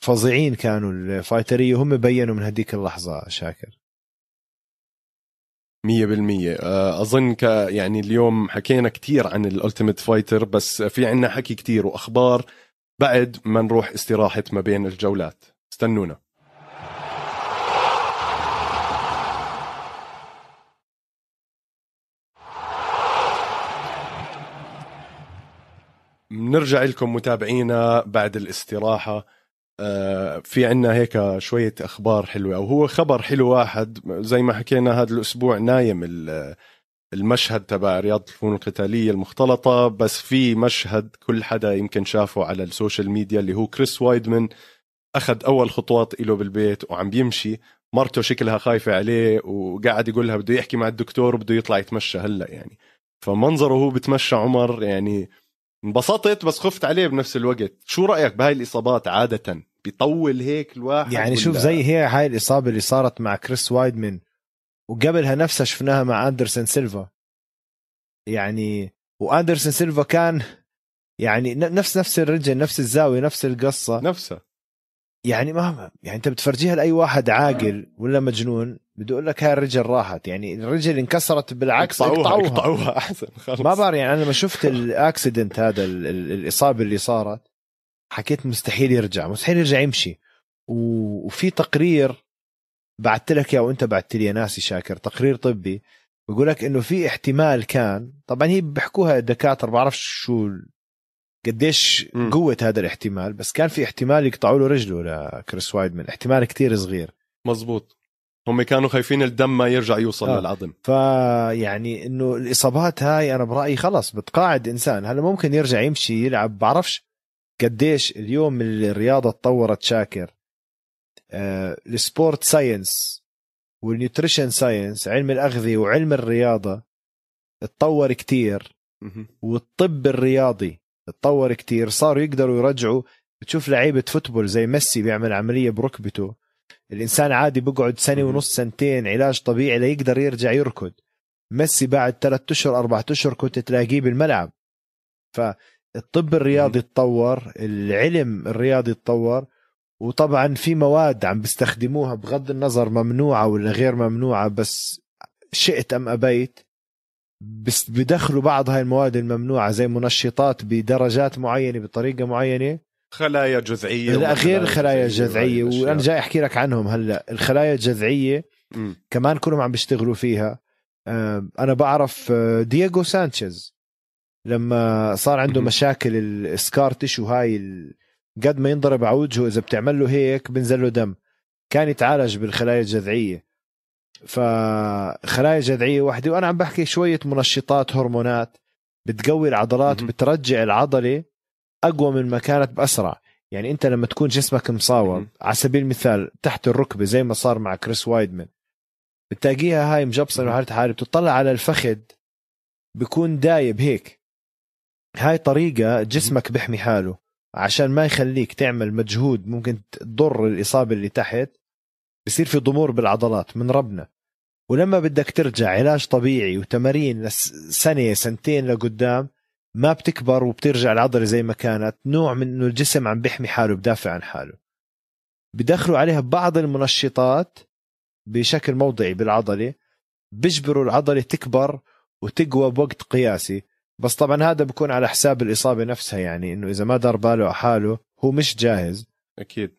فظيعين كانوا الفايتريه هم بينوا من هديك اللحظه. شاكر 100%. أظن يعني اليوم حكينا كتير عن الألتيميت فايتر، بس في عنا حكي كتير وأخبار بعد ما نروح استراحة ما بين الجولات، استنونا. نرجع لكم متابعينا بعد الاستراحة. في عنا هيك شوية أخبار حلوة، أو هو خبر حلو واحد زي ما حكينا هذا الأسبوع نايم المشهد تبع رياض الفنون القتالية المختلطة، بس في مشهد كل حدا يمكن شافه على السوشيال ميديا اللي هو كريس وايدمن أخذ أول خطوات إله بالبيت وعم بيمشي، مرته شكلها خايفة عليه وقاعد يقولها بده يحكي مع الدكتور وبده يطلع يتمشى هلأ يعني. فمنظره هو بتمشى عمر يعني انبسطت بس خفت عليه بنفس الوقت. شو رأيك بهاي الإصابات عادة؟ بيطول هيك الواحد يعني شوف زي هاي الإصابة اللي صارت مع كريس وايدمن وقبلها نفسها شفناها مع أندرسون سيلفا يعني، وأندرسون سيلفا كان يعني نفس الرجل، نفس الزاوية، نفس القصة نفسها يعني. ما يعني انت بتفرجيها لأي واحد عاقل ولا مجنون بدي اقول لك هاي الرجل راحت يعني، الرجل انكسرت بالعكس اقطعوها احسن خلص. ما بعرف يعني، انا لما شفت الاكسيدنت هذا الاصابه اللي صارت حكيت مستحيل يرجع يمشي. وفي تقرير بعت لك اياه وانت بعت لي ناسي شاكر، تقرير طبي بقول لك انه في احتمال كان، طبعا هي بيحكوها الدكاتره بعرفش شو قديش قوه هذا الاحتمال، بس كان في احتمال يقطعوا له رجله لكريس وايدمن، احتمال كتير صغير. مزبوط، هم كانوا خايفين الدم ما يرجع يوصل للعظم. فيعني انه الاصابات هاي انا برايي خلص بتقاعد انسان. هلا ممكن يرجع يمشي يلعب بعرفش قديش. اليوم الرياضه تطورت شاكر، السبورت ساينس والنيوتريشن ساينس علم الاغذيه وعلم الرياضه اتطور كتير، والطب الرياضي اتطور كتير، صاروا يقدروا يرجعوا. بتشوف لعيبه فوتبول زي ميسي بيعمل عمليه بركبته، الإنسان عادي بقعد سنة ونص سنتين علاج طبيعي ليقدر يرجع يركض. ميسي بعد 3 أشهر 4 أشهر كنت تلاقيه بالملعب. فالطب الرياضي اتطور، العلم الرياضي اتطور، وطبعا في مواد عم بيستخدموها بغض النظر ممنوعة ولا غير ممنوعة، بس شئت أم أبيت بس بدخلوا بعض هاي المواد الممنوعة زي منشطات بدرجات معينة بطريقة معينة، خلايا جذعية. لا غير خلايا جذعية، وأنا جاي أحكي لك عنهم هلأ. الخلايا الجذعية كمان كلهم عم بيشتغلوا فيها. أنا بعرف دييغو سانشيز لما صار عنده مشاكل السكار تشو هاي، قد ما ينضرب على وجهه إذا بتعمل له هيك بنزل له دم، كان يتعالج بالخلايا الجذعية. فخلايا جذعية واحدة، وأنا عم بحكي شوية منشطات هرمونات بتقوي العضلات، بترجع العضلة أقوى من ما كانت بأسرع. يعني أنت لما تكون جسمك مصاوب على سبيل المثال تحت الركبة زي ما صار مع كريس وايدمن، بتلاقيها هاي مجبصه انه عارف تحارب، تطلع على الفخذ بكون دايب هيك، هاي طريقه جسمك بحمي حاله عشان ما يخليك تعمل مجهود ممكن تضر الاصابه اللي تحت. بصير في ضمور بالعضلات من ربنا، ولما بدك ترجع علاج طبيعي وتمارين سنه سنتين لقدام ما بتكبر وبترجع العضله زي ما كانت. نوع من انه الجسم عم بيحمي حاله، بدافع عن حاله. بدخلوا عليها بعض المنشطات بشكل موضعي بالعضله، بيجبروا العضله تكبر وتقوى بوقت قياسي، بس طبعا هذا بيكون على حساب الاصابه نفسها، يعني انه اذا ما دار باله حاله هو مش جاهز. اكيد.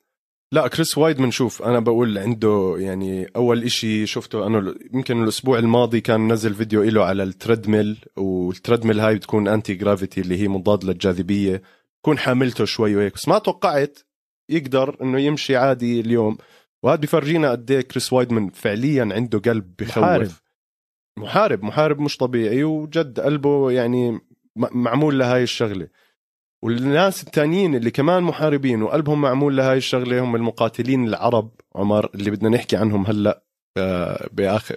لا كريس وايد منشوف، انا بقول عنده يعني اول اشي شفته انه يمكن الاسبوع الماضي كان نزل فيديو إله على التريدميل، والتريدميل هاي بتكون انتي جرافيتي اللي هي مضاد للجاذبيه، بكون حاملته شوي وهيك، بس ما توقعت يقدر انه يمشي عادي اليوم. وهذا بفرجينا قد ايه كريس وايدمان فعليا عنده قلب بخوف، محارب مش طبيعي، وجد قلبه يعني معمول لهاي الشغله. والناس التانيين اللي كمان محاربين وقلبهم معمول لهاي الشغله هم المقاتلين العرب عمر، اللي بدنا نحكي عنهم هلا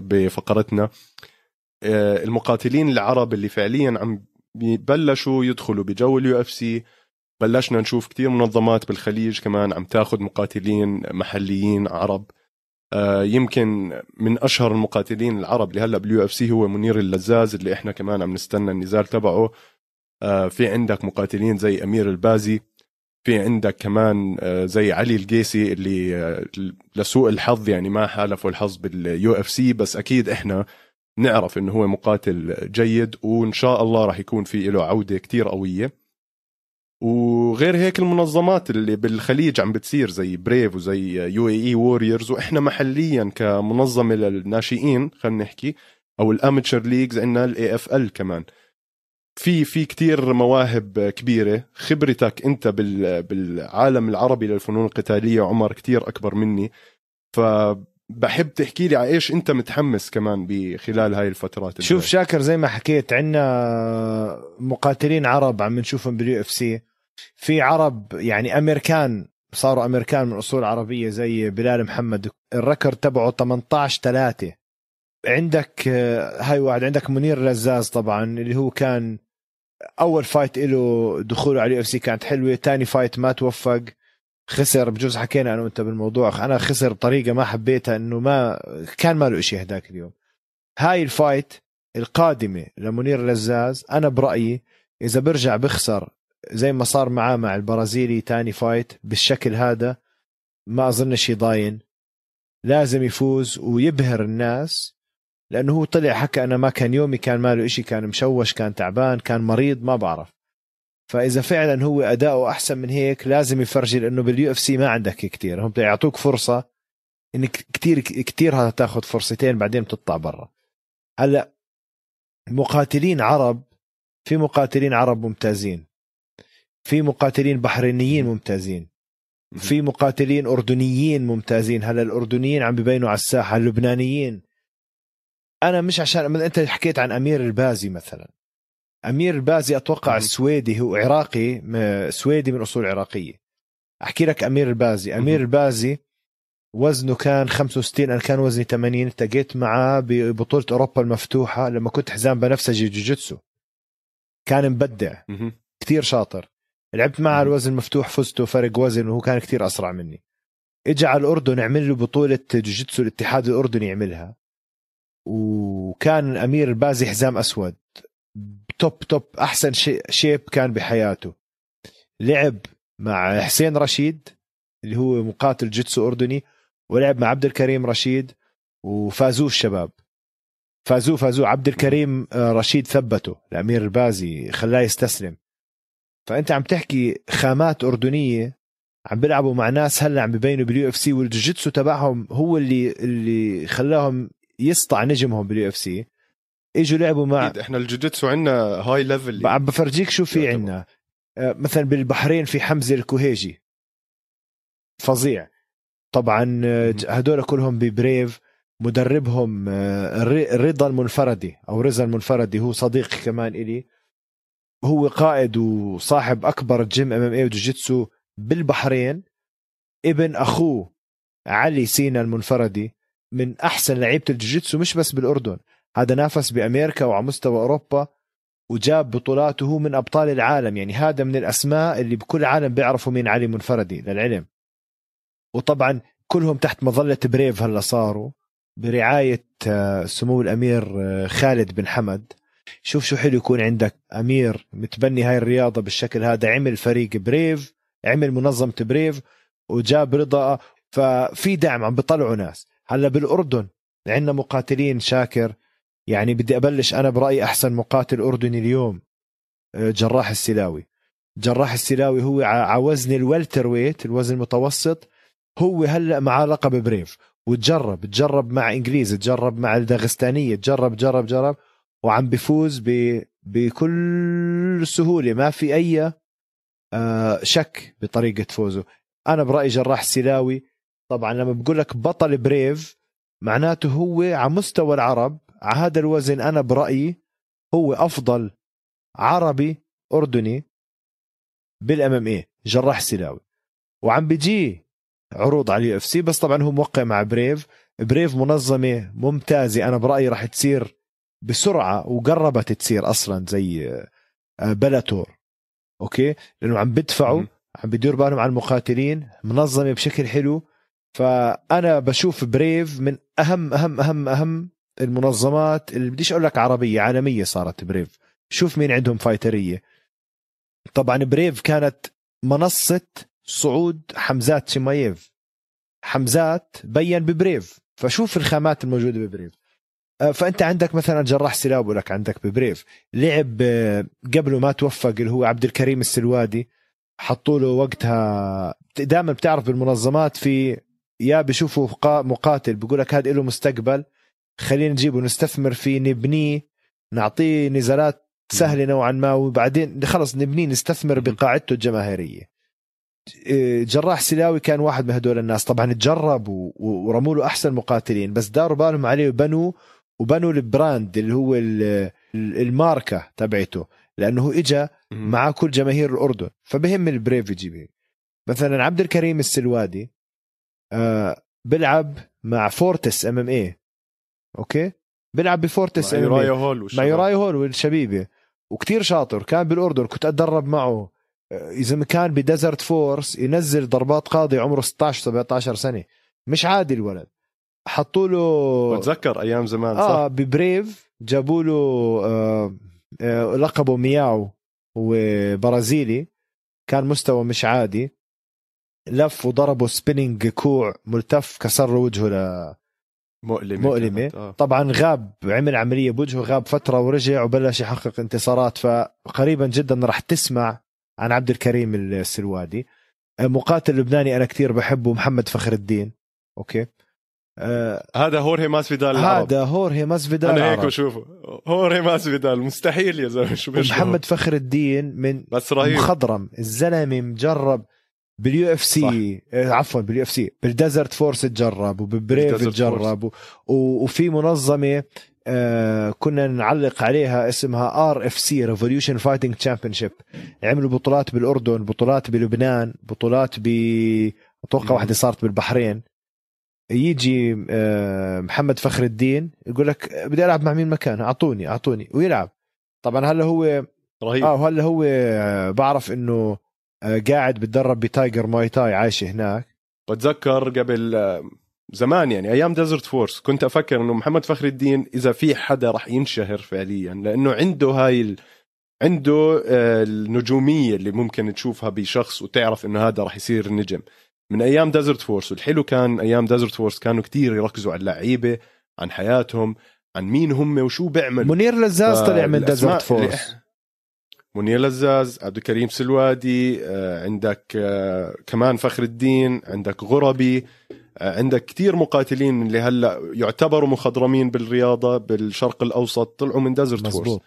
بفقرتنا. المقاتلين العرب اللي فعليا عم بلشوا يدخلوا بجو UFC، بلشنا نشوف كتير منظمات بالخليج كمان عم تاخد مقاتلين محليين عرب. يمكن من أشهر المقاتلين العرب اللي هلأ بالUFC هو منير اللزاز، اللي إحنا كمان عم نستنى النزال تبعه. في عندك مقاتلين زي أمير البازي، في عندك كمان زي علي القيسي اللي لسوء الحظ يعني ما حالفه الحظ بالUFC، بس أكيد إحنا نعرف إنه هو مقاتل جيد، وإن شاء الله راح يكون في له عودة كتير قوية. وغير هيك المنظمات اللي بالخليج عم بتصير زي بريف وزي UAE ووريرز، وإحنا محليا كمنظمة للناشئين خلينا نحكي أو الأميتشر ليجز عندنا الAFL كمان. في كتير مواهب كبيرة. خبرتك أنت بالعالم العربي للفنون القتالية عمر كتير أكبر مني، فبحب تحكي لي على إيش أنت متحمس كمان بخلال هاي الفترات. شوف شاكر، زي ما حكيت عنا مقاتلين عرب عم نشوفهم بالUFC، في عرب يعني أمريكان، صاروا أمريكان من أصول عربية زي بلال محمد، الركر تبعه 18-3. عندك هاي واحد، عندك منير لزاز طبعا اللي هو كان أول فايت إله دخوله على UFC كانت حلوة، تاني فايت ما توفق، خسر بجوز حكينا أنا وأنت بالموضوع، أنا خسر بطريقة ما حبيتها، إنه ما كان ما له إشي هداك اليوم. هاي الفايت القادمة لمنير لزاز أنا برأيي إذا برجع بخسر زي ما صار معاه مع البرازيلي تاني فايت بالشكل هذا ما أظن شي ضاين، لازم يفوز ويبهر الناس، لأنه هو طلع حكى أنا ما كان يومي، كان ماله إشي، كان مشوش، كان تعبان، كان مريض، ما بعرف. فإذا فعلا هو أداؤه أحسن من هيك لازم يفرجي، لأنه بالUFC ما عندك كتير، هم بيعطوك فرصة إنك كتير هتاخد فرصتين بعدين بتطلع برا. هلأ مقاتلين عرب، في مقاتلين عرب ممتازين، في مقاتلين بحرينيين ممتازين، في مقاتلين أردنيين ممتازين، هلأ الأردنيين عم بيبينوا على الساحة، اللبنانيين. أنا مش عشان أنت حكيت عن أمير البازي مثلا، أمير البازي أتوقع السويدي، هو عراقي، سويدي من أصول عراقية. أحكي لك أمير البازي، أمير البازي وزنه كان 65، أنا كان وزني 80، التقيت معاه ببطولة أوروبا المفتوحة لما كنت حزام بنفسجي جوجيتسو، كان مبدع كتير شاطر، لعبت معه الوزن المفتوح فزته فرق وزن، وهو كان كتير أسرع مني. إجا على الأردن عمل له بطولة جوجيتسو الاتحاد الأردني يعملها، وكان أمير البازي حزام أسود توب أحسن شيب كان بحياته. لعب مع حسين رشيد اللي هو مقاتل جيتسو أردني، ولعب مع عبد-الكريم رشيد، وفازوه الشباب، فازوه عبد-الكريم رشيد ثبته لأمير البازي، خلاه يستسلم. فأنت عم تحكي خامات أردنية عم بيلعبوا مع ناس هلا عم ببينوا بالUFC، والجيتسو تبعهم هو اللي خلاهم يسطع نجمهم بالUFC. اجوا لعبوا مع، احنا الجوجيتسو عندنا هاي ليفل، عم بفرجيك شو في عندنا. مثلا بالبحرين في حمزه الكوهيجي فظيع طبعا، هدول كلهم ببريف، مدربهم رضا المنفردي او رضا المنفردي، هو صديق كمان إلي، هو قائد وصاحب اكبر جيم MMA وجوجيتسو بالبحرين، ابن اخوه علي سينا المنفردي، من أحسن لعيبة الجوجيتسو مش بس بالأردن، هذا نافس بأمريكا وعلى مستوى أوروبا وجاب بطولاته، هو من أبطال العالم، يعني هذا من الأسماء اللي بكل عالم بيعرفوا مين علي منفردي للعلم. وطبعا كلهم تحت مظلة بريف هلا صاروا برعاية سمو الأمير خالد بن حمد. شوف شو حلو يكون عندك أمير متبني هاي الرياضة بالشكل هذا، عمل فريق بريف، عمل منظمة بريف وجاب رضا، ففي دعم عم بيطلعوا ناس. هلا بالأردن عندنا مقاتلين شاكر، يعني بدي أبلش أنا برأيي أحسن مقاتل أردني اليوم جراح السلاوي. جراح السلاوي هو عوزن الويلتر ويت، الوزن المتوسط، هو هلأ مع لقب بريف، وتجرب تجرب مع إنجليز، تجرب مع الداغستانية، تجرب جرب جرب، وعم بفوز بكل سهولة، ما في أي شك بطريقة فوزه. أنا برأيي جراح السلاوي. طبعا لما بقول لك بطل بريف معناته هو على مستوى العرب على هذا الوزن، أنا برأيي هو أفضل عربي أردني بالMMA جراح السلاوي، وعم بيجي عروض على UFC، بس طبعا هو موقع مع بريف. بريف منظمة ممتازة، أنا برأيي راح تصير بسرعة، وقربت تصير أصلا زي بلاتور، أوكي، لأنه عم بدفعوا، عم بدير بالهم على المقاتلين، منظمة بشكل حلو. فأنا بشوف بريف من أهم أهم أهم أهم المنظمات اللي بديش أقول لك عربية، عالمية صارت بريف. شوف مين عندهم فايترية. طبعا بريف كانت منصة صعود حمزات شمايف، حمزات بين ببريف، فشوف الخامات الموجودة ببريف. فأنت عندك مثلا جراح سلاوي بقولك عندك ببريف، لعب قبله ما توفق اللي هو عبد-الكريم السلوادي، حطوا له وقتها. دائما بتعرف بالمنظمات في يا بشوفوا مقاتل بقولك هذا له مستقبل، خلينا نجيبه نستثمر فيه، نبنيه، نعطيه نزالات سهلة نوعا ما، وبعدين خلص نبنيه، نستثمر بقاعدته الجماهيرية. جراح سلاوي كان واحد من هدول الناس. طبعا تجرب ورموا له أحسن مقاتلين، بس داروا بالهم عليه وبنوا البراند اللي هو الماركة تبعته، لأنه إجا مع كل جماهير الأردن، فبهم البريف يجيبه. مثلا عبد الكريم السلوادي بلعب مع فورتس MMA، أوكي، بلعب بفورتس MMA مع يورايا هول والشبيبة، وكتير شاطر، كان بالأردن، كنت أتدرب معه، إذا كان بديزرت فورس، ينزل ضربات قاضي، عمره 16-17 سنة، مش عادي الولد. حطوا له، بتذكر أيام زمان صح؟ ببريف جابوا له لقبه مياو، وبرازيلي، كان مستوى مش عادي، لف وضربه سبينينج كوع ملتف، كسر وجهه مؤلمة. طبعا غاب، عمل عملية بوجهه، غاب فترة ورجع وبلش يحقق انتصارات. فقريبا جدا راح تسمع عن عبد الكريم السلوادي. مقاتل لبناني أنا كتير بحبه، محمد فخر الدين، أوكي، هذا هورهي ماسفيدال، هذا هورهي ماسفيدال، أنا هيك بشوفه هورهي ماسفيدال، مستحيل يا زلمة شو بشوفه. محمد فخر الدين من مخضرم، الزلمة مجرب بالUFC، عفوا بالUFC، بالديزرت فورس تجرب، وببريف تجرب، وفي منظمة كنا نعلق عليها اسمها RFC Revolution Fighting Championship، عملوا بطولات بالأردن، بطولات بلبنان، بطولات أتوقع واحدة صارت بالبحرين. يجي محمد فخر الدين يقول لك بدي ألعب مع مين مكان، أعطوني، ويلعب. طبعا هلا هو رهيب، وهلا هو بعرف إنه قاعد بتدرب بتايجر ماي تاي، عايش هناك. بتذكر قبل زمان، يعني أيام ديزرت فورس، كنت أفكر إنه محمد فخر الدين إذا في حدا رح ينشهر فعليا، لأنه عنده عنده النجومية اللي ممكن تشوفها بشخص وتعرف إنه هذا رح يصير نجم من أيام ديزرت فورس. والحلو كان أيام ديزرت فورس كانوا كتير يركزوا على اللعيبة، عن حياتهم، عن مين هم وشو بيعمل. منير لزاز طلع من ديزرت فورس، منير لزاز، عبد الكريم سلوادي، عندك كمان فخر الدين، عندك غربي، عندك كتير مقاتلين اللي هلأ يعتبروا مخضرمين بالرياضة بالشرق الأوسط، طلعوا من ديزرت فورس.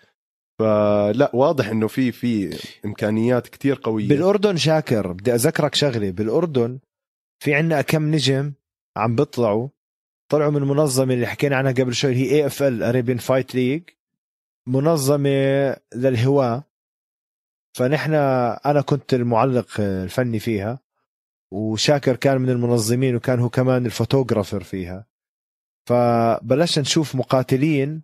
فلا، واضح إنه في إمكانيات كتير قوية بالأردن. شاكر بدي أذكرك شغلة، بالأردن في عنا كم نجم عم بطلعوا، طلعوا من منظمة اللي حكينا عنها قبل شوي، هي AFL Arabian Fight League، منظمة للهواة، فنحن أنا كنت المعلق الفني فيها، وشاكر كان من المنظمين، وكان هو كمان الفوتوغرافر فيها. فبلشنا نشوف مقاتلين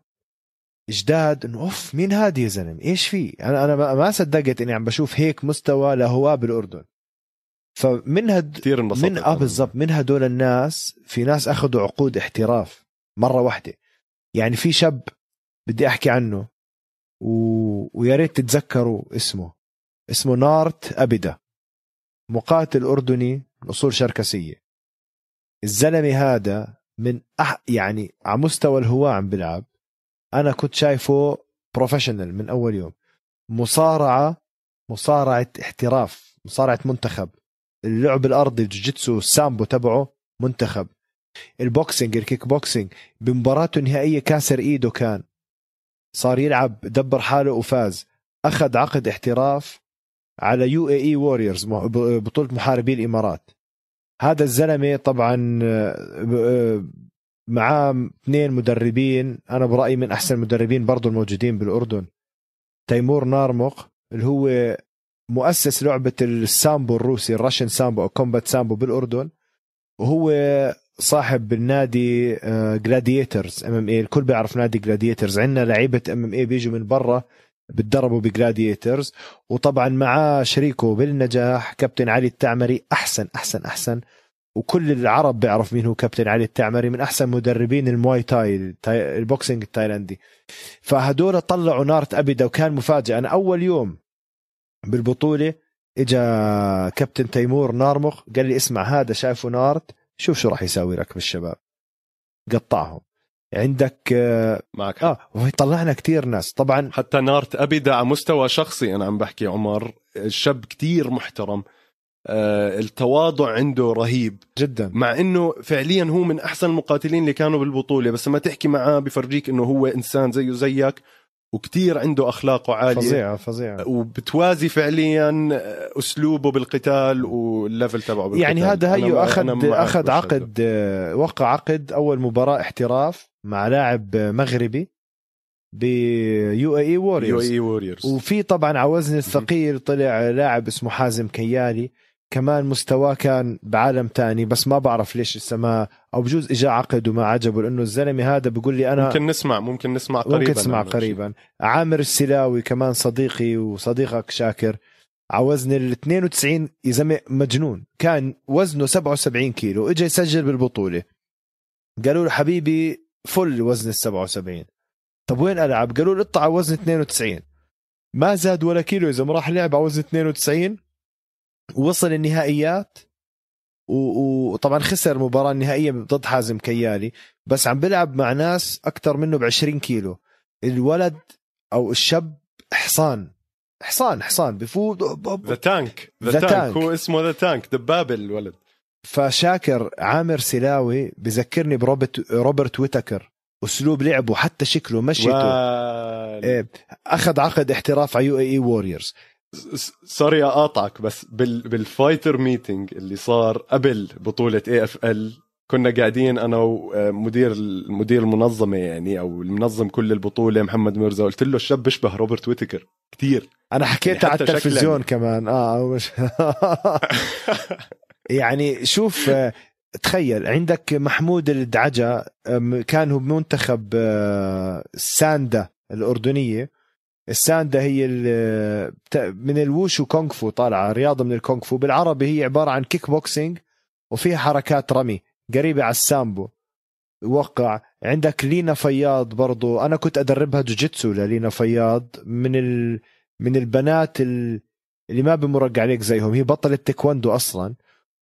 جداد انه اوف مين هادي يا زلم ايش في. انا ما صدقت اني عم بشوف هيك مستوى لهواه بالاردن. فمن من بالضبط من هدول الناس في ناس اخذوا عقود احتراف مره واحده. يعني في شاب بدي احكي عنه ويا ريت تتذكروا اسمه نارت أبدا، مقاتل اردني من اصول شركسيه. الزلمه هذا من يعني على مستوى الهواه عم بلعب، انا كنت شايفه بروفيشنال من اول يوم. مصارعه احتراف، مصارعه منتخب، اللعب الارضي الجوجيتسو السامبو تبعه منتخب، البوكسينج الكيك بوكسينج. بمباراته النهائيه كاسر ايده، كان صار يلعب دبر حاله وفاز. اخذ عقد احتراف على UAE ووريرز بطوله محاربي الامارات. هذا الزلمه طبعا معاه 2 مدربين، انا برايي من احسن المدربين برضو الموجودين بالاردن، تيمور نارمق اللي هو مؤسس لعبه السامبو الروسي، الراشن سامبو او كومبات سامبو بالاردن، وهو صاحب النادي جلاديترز MMA. الكل بيعرف نادي جلاديترز، عندنا لعيبه MMA بيجوا من برا بتدربوا بجلاديترز. وطبعا معاه شريكه بالنجاح كابتن علي التعمري، احسن وكل العرب بيعرف مين هو كابتن علي التعمري، من احسن مدربين المواي تاي البوكسينج التايلاندي. فهدول طلعوا نارت أبدا وكان مفاجاه. انا اول يوم بالبطوله اجا كابتن تيمور نارمخ قال لي اسمع هذا شايفه نارت، شوف شو راح يساوي لك بالشباب، قطعهم عندك معك. وطلعنا كتير ناس طبعا، حتى نارت أبدا على مستوى شخصي انا عم بحكي عمر، الشاب كتير محترم، التواضع عنده رهيب جدا، مع انه فعليا هو من احسن المقاتلين اللي كانوا بالبطولة، بس ما تحكي معاه بفرجيك انه هو انسان زيه زيك، وكتير عنده اخلاقه عالية فظيعة وبتوازي فعليا اسلوبه بالقتال والليفل تبعه بالقتال. يعني هذا هيو اخذ عقد، وقع عقد اول مباراة احتراف مع لاعب مغربي ب UAE Warriors. وفي طبعا على وزن الثقيل طلع لاعب اسمه حازم كيالي، كمان مستواه كان بعالم تاني، بس ما بعرف ليش السماء او بجوز اجا عقد وما عجبه، لانه الزلمه هذا بيقول لي انا ممكن نسمع قريبا، عامر السلاوي كمان صديقي وصديقك شاكر، على وزن ال 92 يا زلمه مجنون، كان وزنه 77 كيلو، اجى يسجل بالبطوله قالوا له حبيبي فل وزن ال 77. طب وين العب؟ قالوا له اطلع على وزن 92، ما زاد ولا كيلو يا زلمه، راح لعب على وزن 92 ووصل النهائيات، وطبعا خسر مباراة النهائية ضد حازم كيالي، بس عم بلعب مع ناس أكتر منه ب20 كيلو. الولد أو الشاب حصان بفوت ذا تانك، هو اسمه ذا تانك، دباب الولد. فشاكر عامر سلاوي بذكرني بروبرت ويتكر، أسلوب لعبه حتى شكله مشيته. أخذ عقد احتراف على UAE Warriors. سوري اقاطعك، بس بالفايتر ميتينج اللي صار قبل بطولة AFL كنا قاعدين انا ومدير المنظمة، يعني او المنظم كل البطولة محمد مرزا، قلت له الشاب بيشبه روبرت ويتكر كتير، انا حكيت على التلفزيون كمان. يعني شوف، تخيل عندك محمود الدعجة كان هو بمنتخب ساندا الأردنية. الساندا هي من الوشو كونغ فو، طالعه رياضه من الكونغ فو، بالعربي هي عباره عن كيك بوكسينج وفيها حركات رمي قريبه على السامبو. وقع عندك لينا فياض برضو، انا كنت ادربها جوجيتسو للينا فياض، من البنات اللي ما بمرق عليك زيهم، هي بطله تايكوندو اصلا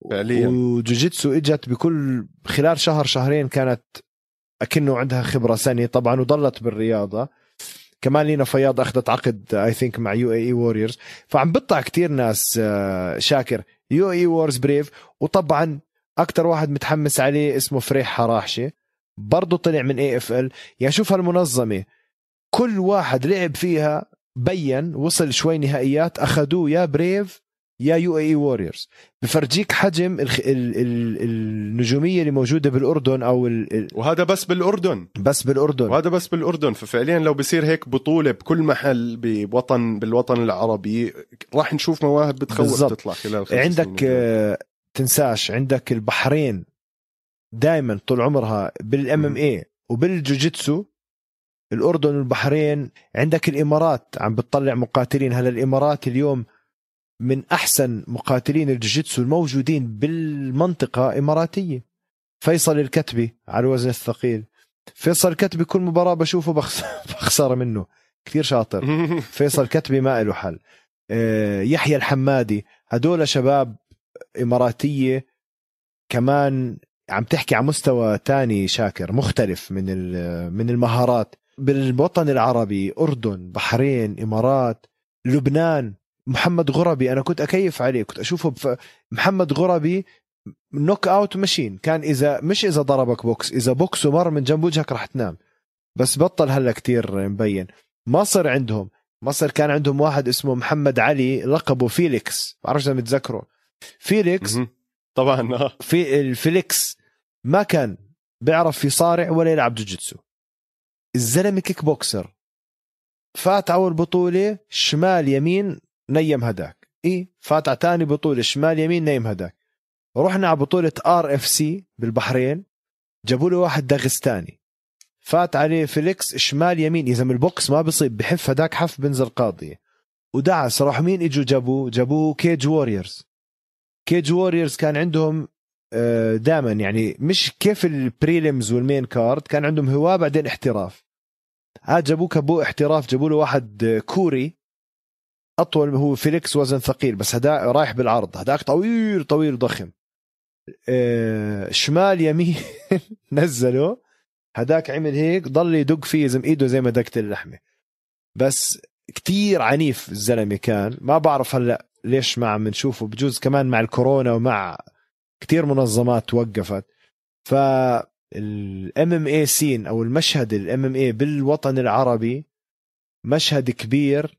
فعليا، وجوجيتسو اجت بكل خلال شهر شهرين كانت اكنه عندها خبره سنه طبعا، وضلت بالرياضه. كمان لينا فياض اخذت عقد اي ثينك مع UAE Warriors. فعم بطلع كتير ناس شاكر، UAE Warriors بريف. وطبعا اكتر واحد متحمس عليه اسمه فريح حراحشي، برضو طلع من AFL. يعني شوف هالمنظمة كل واحد لعب فيها بين وصل شوي نهائيات، اخذوه يا بريف يا UAE Warriors. بفرجيك حجم النجومية اللي موجودة بالأردن، أو وهذا بس بالأردن وهذا بس بالأردن. ففعليا لو بصير هيك بطولة بكل محل بالوطن العربي راح نشوف مواهب بتخوف تطلع خلال 5 سنين. عندك تنساش، عندك البحرين دائما طول عمرها بالام ام اي وبالجوجيتسو الأردن والبحرين، عندك الإمارات عم بتطلع مقاتلين. هلا الإمارات اليوم من أحسن مقاتلين الجوجيتسو الموجودين بالمنطقة إماراتية، فيصل الكتبي على الوزن الثقيل. فيصل الكتبي كل مباراة بشوفه بخسر منه، كثير شاطر فيصل الكتبي ما له حل. يحيى الحمادي، هدول شباب إماراتية كمان عم تحكي على مستوى تاني شاكر مختلف من المهارات. بالوطن العربي أردن بحرين إمارات لبنان، محمد غربي أنا كنت أكيف عليه، كنت أشوفه محمد غربي نوك أوت ماشين، كان إذا مش إذا ضربك بوكس، إذا بوكس ومر من جنب وجهك رح تنام، بس بطل هلا كتير مبين. مصر عندهم، مصر كان عندهم واحد اسمه محمد علي لقبه فيليكس، بعرفش إذا متذكره فيليكس طبعا في الفيليكس ما كان بيعرف يصارع ولا يلعب جوجيتسو، الزلمة كيك بوكسر، فات على البطولة شمال يمين نيم هداك، فات على تاني بطولة شمال يمين نيم هداك. رحنا على بطولة RFC بالبحرين، جابوا له واحد داغستاني، فات عليه فيليكس شمال يمين، إذا من البوكس ما بصيب بحف هداك حف بنزل قاضية ودعس. راح مين اجوا جابوه كيج ووريرز كان عندهم دائما يعني مش كيف البريليمز والمين كارد، كان عندهم هواة بعدين احتراف. عاد جابوه كبو احتراف، جابوا له واحد كوري اطول، هو فيليكس وزن ثقيل بس هدا رايح بالعرض، هداك طويل طويل ضخم. شمال يمين نزلوا هداك عمل هيك ضل يدق فيه زي ايده زي ما دقت اللحمه، بس كتير عنيف الزلمه كان. ما بعرف هلا ليش ما عم نشوفه، بجوز كمان مع الكورونا ومع كتير منظمات وقفت. فالMMA سين أو المشهد الMMA بالوطن العربي مشهد كبير.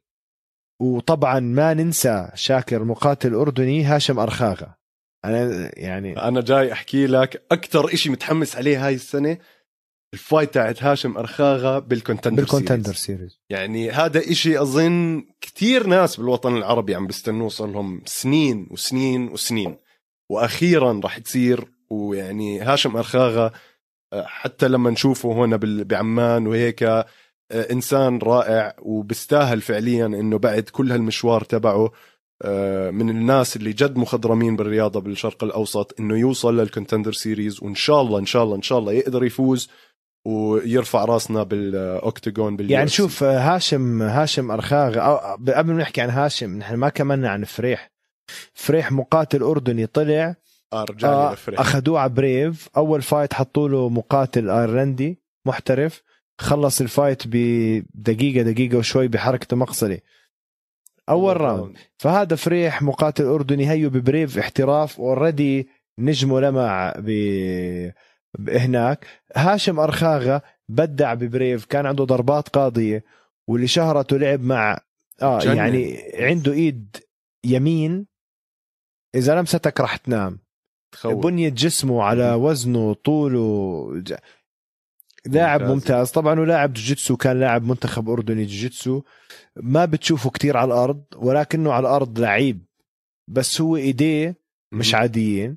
وطبعا ما ننسى شاكر مقاتل أردني هاشم أرخاغة، أنا جاي أحكي لك أكتر إشي متحمس عليه هاي السنة الفايت تاعت هاشم أرخاغة بالكونتندر سيريز. يعني هذا إشي أظن كتير ناس بالوطن العربي عم بستنوه، صار لهم سنين وسنين وسنين، وأخيرا رح تصير. ويعني هاشم أرخاغة حتى لما نشوفه هنا بعمان وهيك إنسان رائع، وبستاهل فعليا إنه بعد كل هالمشوار تبعه من الناس اللي جد مخضرمين بالرياضة بالشرق الأوسط إنه يوصل للكونتندر سيريز، وإن شاء الله إن شاء الله إن شاء الله يقدر يفوز ويرفع راسنا بالأوكتاجون يعني UFC. شوف هاشم أرخاغة، قبل ما نحكي عن هاشم نحن ما كملنا عن فريح مقاتل أردني طلع، أخذوه على بريف، أول فايت حطوا له مقاتل أيرلندي محترف، خلص الفايت بدقيقة وشوي بحركة مقصلة أول راوند. فهذا فريح مقاتل أردني هيو ببريف احتراف، وردي نجمه لمع هناك. هاشم أرخاغة بدع ببريف، كان عنده ضربات قاضية، واللي شهرته لعب مع يعني عنده إيد يمين إذا لمستك رح تنام، بنية جسمه على وزنه طوله، لاعب ممتاز طبعا، ولاعب جوجيتسو، كان لاعب منتخب أردني جوجيتسو. ما بتشوفه كتير على الأرض، ولكنه على الأرض لعيب، بس هو إيديه مش عاديين.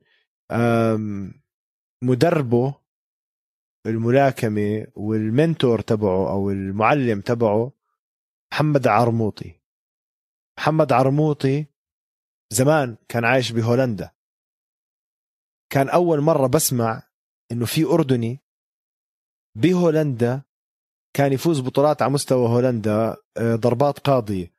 مدربه الملاكمة والمنتور تبعه أو المعلم تبعه محمد عرموطي زمان كان عايش بهولندا. كان أول مرة بسمع إنه في أردني بهولندا كان يفوز بطولات على مستوى هولندا ضربات قاضية،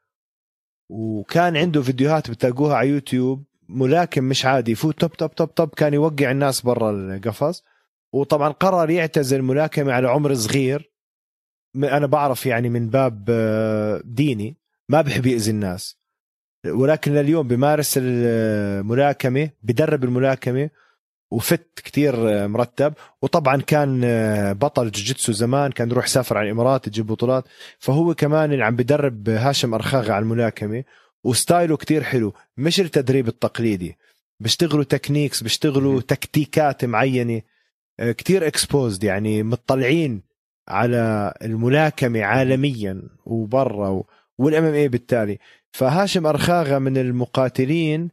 وكان عنده فيديوهات بتلاقوها على يوتيوب، ملاكم مش عادي يفوت توب توب توب توب، كان يوقع الناس برا القفص. وطبعا قرر يعتزل ملاكمة على عمر صغير، أنا بعرف يعني من باب ديني ما بحب يأذي الناس، ولكن لليوم بمارس الملاكمة، بدرب الملاكمة، وفت كتير مرتب. وطبعا كان بطل جوجيتسو زمان، كان يروح سافر على الإمارات يجيب بطولات، فهو كمان اللي عم بدرب هاشم أرخاغة على الملاكمة، وستايله كتير حلو، مش التدريب التقليدي، بيشتغلوا تكنيكس، بيشتغلوا تكتيكات معينة، كتير اكسبوزد، يعني مطلعين على الملاكمة عالميا وبرا والMMA بالتالي. فهاشم أرخاغة من المقاتلين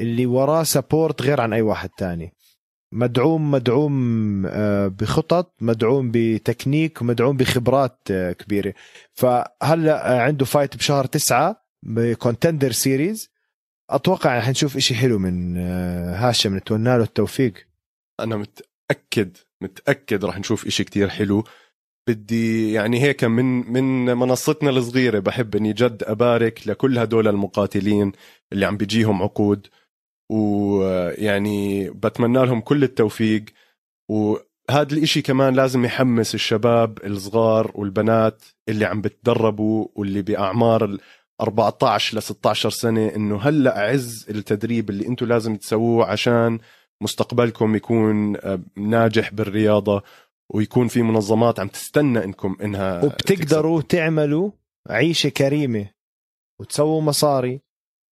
اللي وراه سبورت غير عن أي واحد تاني، مدعوم بخطط، مدعوم بتكنيك، مدعوم بخبرات كبيرة. فهلأ عنده فايت بشهر 9 بكونتندر سيريز، أتوقع رح نشوف إشي حلو من هاشم، نتمنى له التوفيق. أنا متأكد رح نشوف إشي كتير حلو. بدي يعني هيك من منصتنا الصغيرة بحب أني جد أبارك لكل هدول المقاتلين اللي عم بيجيهم عقود، ويعني بتمنى لهم كل التوفيق. وهذا الإشي كمان لازم يحمس الشباب الصغار والبنات اللي عم بتدربوا واللي بأعمار 14 ل 16 سنة، إنه هلأ عز التدريب اللي أنتوا لازم تسووه عشان مستقبلكم يكون ناجح بالرياضة، ويكون في منظمات عم تستنى إنكم إنها وبتقدروا تعملوا عيشة كريمة وتسووا مصاري.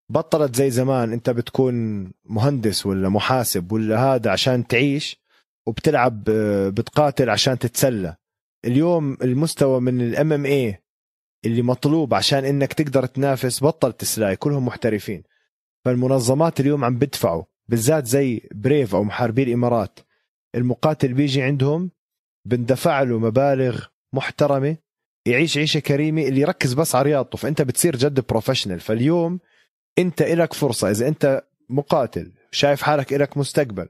بطلت زي زمان أنت بتكون مهندس ولا محاسب ولا هذا عشان تعيش، وبتلعب بتقاتل عشان تتسلى. اليوم المستوى من الMMA اللي مطلوب عشان إنك تقدر تنافس بطل تسلاي، كلهم محترفين. فالمنظمات اليوم عم بدفعوا، بالذات زي بريف أو محاربي الإمارات، المقاتل بيجي عندهم بندفع له مبالغ محترمة يعيش عيشة كريمة، اللي يركز بس على رياضته. فأنت بتصير جد بروفيشنال. فاليوم أنت إلك فرصة، إذا أنت مقاتل شايف حالك إلك مستقبل،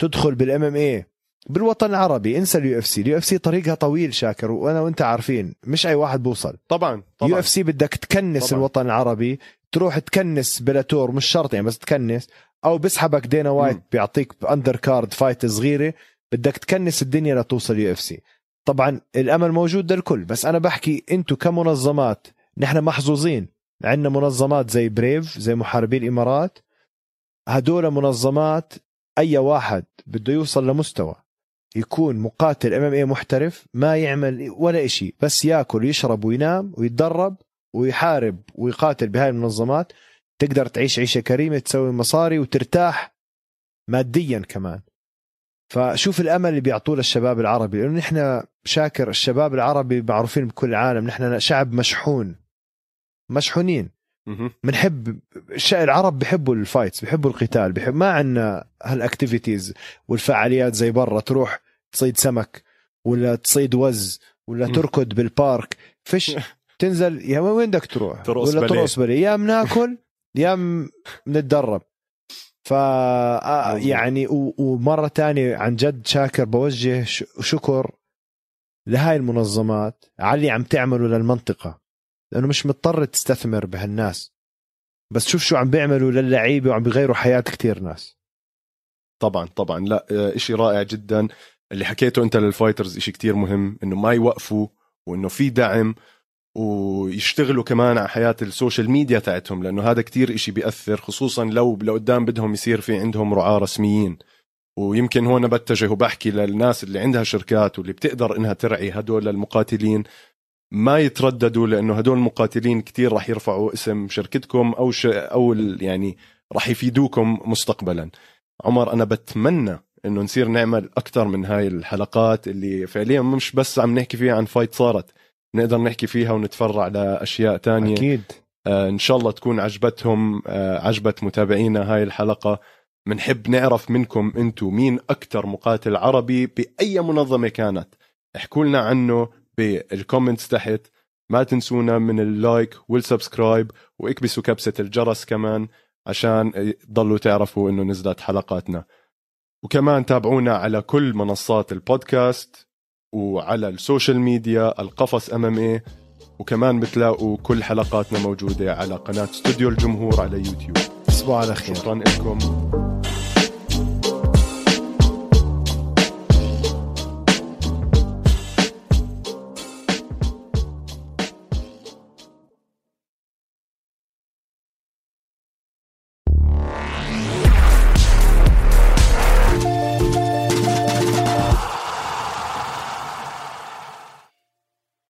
تدخل بالMMA بالوطن العربي. انسى UFC، UFC طريقها طويل شاكر، وأنا وأنت عارفين مش أي واحد بوصل. طبعا UFC بدك تكنس طبعًا. الوطن العربي تروح تكنس بلاتور، مش شرط يعني بس تكنس، أو بسحبك دينا وايت بيعطيك أندر كارد فايت صغيرة، بدك تكنس الدنيا لتوصل UFC. طبعا الأمل موجود للكل، بس أنا بحكي أنتوا كمنظمات، نحن محظوظين عندنا منظمات زي بريف، زي محاربي الإمارات. هدول منظمات أي واحد بده يوصل لمستوى يكون مقاتل MMA محترف ما يعمل ولا إشي، بس يأكل ويشرب وينام ويتدرب ويحارب ويقاتل بهاي المنظمات، تقدر تعيش عيشة كريمة، تسوي مصاري وترتاح ماديا كمان. فشوف الأمل اللي بيعطوه للشباب العربي، لأنه نحن شاكر الشباب العربي معروفين بكل العالم، نحن شعب مشحونين منحب العرب، بيحبوا الفايتس، بيحبوا القتال، ما عندنا هالاكتيفيتيز والفعاليات زي برا، تروح تصيد سمك ولا تصيد وز ولا تركض بالبارك، فش تنزل يا وين بدك تروح ولا ترقص بالي، يا بناكل يا بنتدرب. ف يعني ومره تانية عن جد شاكر بوجه شكر لهاي المنظمات على اللي عم تعمله للمنطقه، لأنه مش مضطر تستثمر بهالناس، بس شوف شو عم بيعملوا للعيبة وعم بيغيروا حياة كتير ناس. طبعا لا، إشي رائع جدا اللي حكيته أنت للفايترز، إشي كتير مهم إنه ما يوقفوا، وإنه في دعم، ويشتغلوا كمان على حياة السوشيال ميديا تاعتهم، لأنه هذا كتير إشي بيأثر، خصوصا لو قدام بدهم يصير في عندهم رعاة رسميين. ويمكن هون بتجه وبحكي للناس اللي عندها شركات واللي بتقدر إنها ترعي هدول المقاتلين، ما يترددوا، لأنه هدول المقاتلين كتير رح يرفعوا اسم شركتكم أو يعني رح يفيدوكم مستقبلا. عمر، أنا بتمنى أنه نصير نعمل أكتر من هاي الحلقات اللي فعليا مش بس عم نحكي فيها عن فايت صارت، نقدر نحكي فيها ونتفرع لأشياء تانية أكيد. إن شاء الله تكون عجبتهم، عجبت متابعينا هاي الحلقة. منحب نعرف منكم أنتوا مين أكتر مقاتل عربي بأي منظمة كانت، احكوا لنا عنه بالكومنتس تحت. ما تنسونا من اللايك والسبسكرايب، واكبسوا كبسة الجرس كمان عشان تضلوا تعرفوا انه نزلت حلقاتنا. وكمان تابعونا على كل منصات البودكاست وعلى السوشيال ميديا، القفص MMA. وكمان بتلاقوا كل حلقاتنا موجودة على قناة استوديو الجمهور على يوتيوب. تصبحوا على خير، شكرا لكم.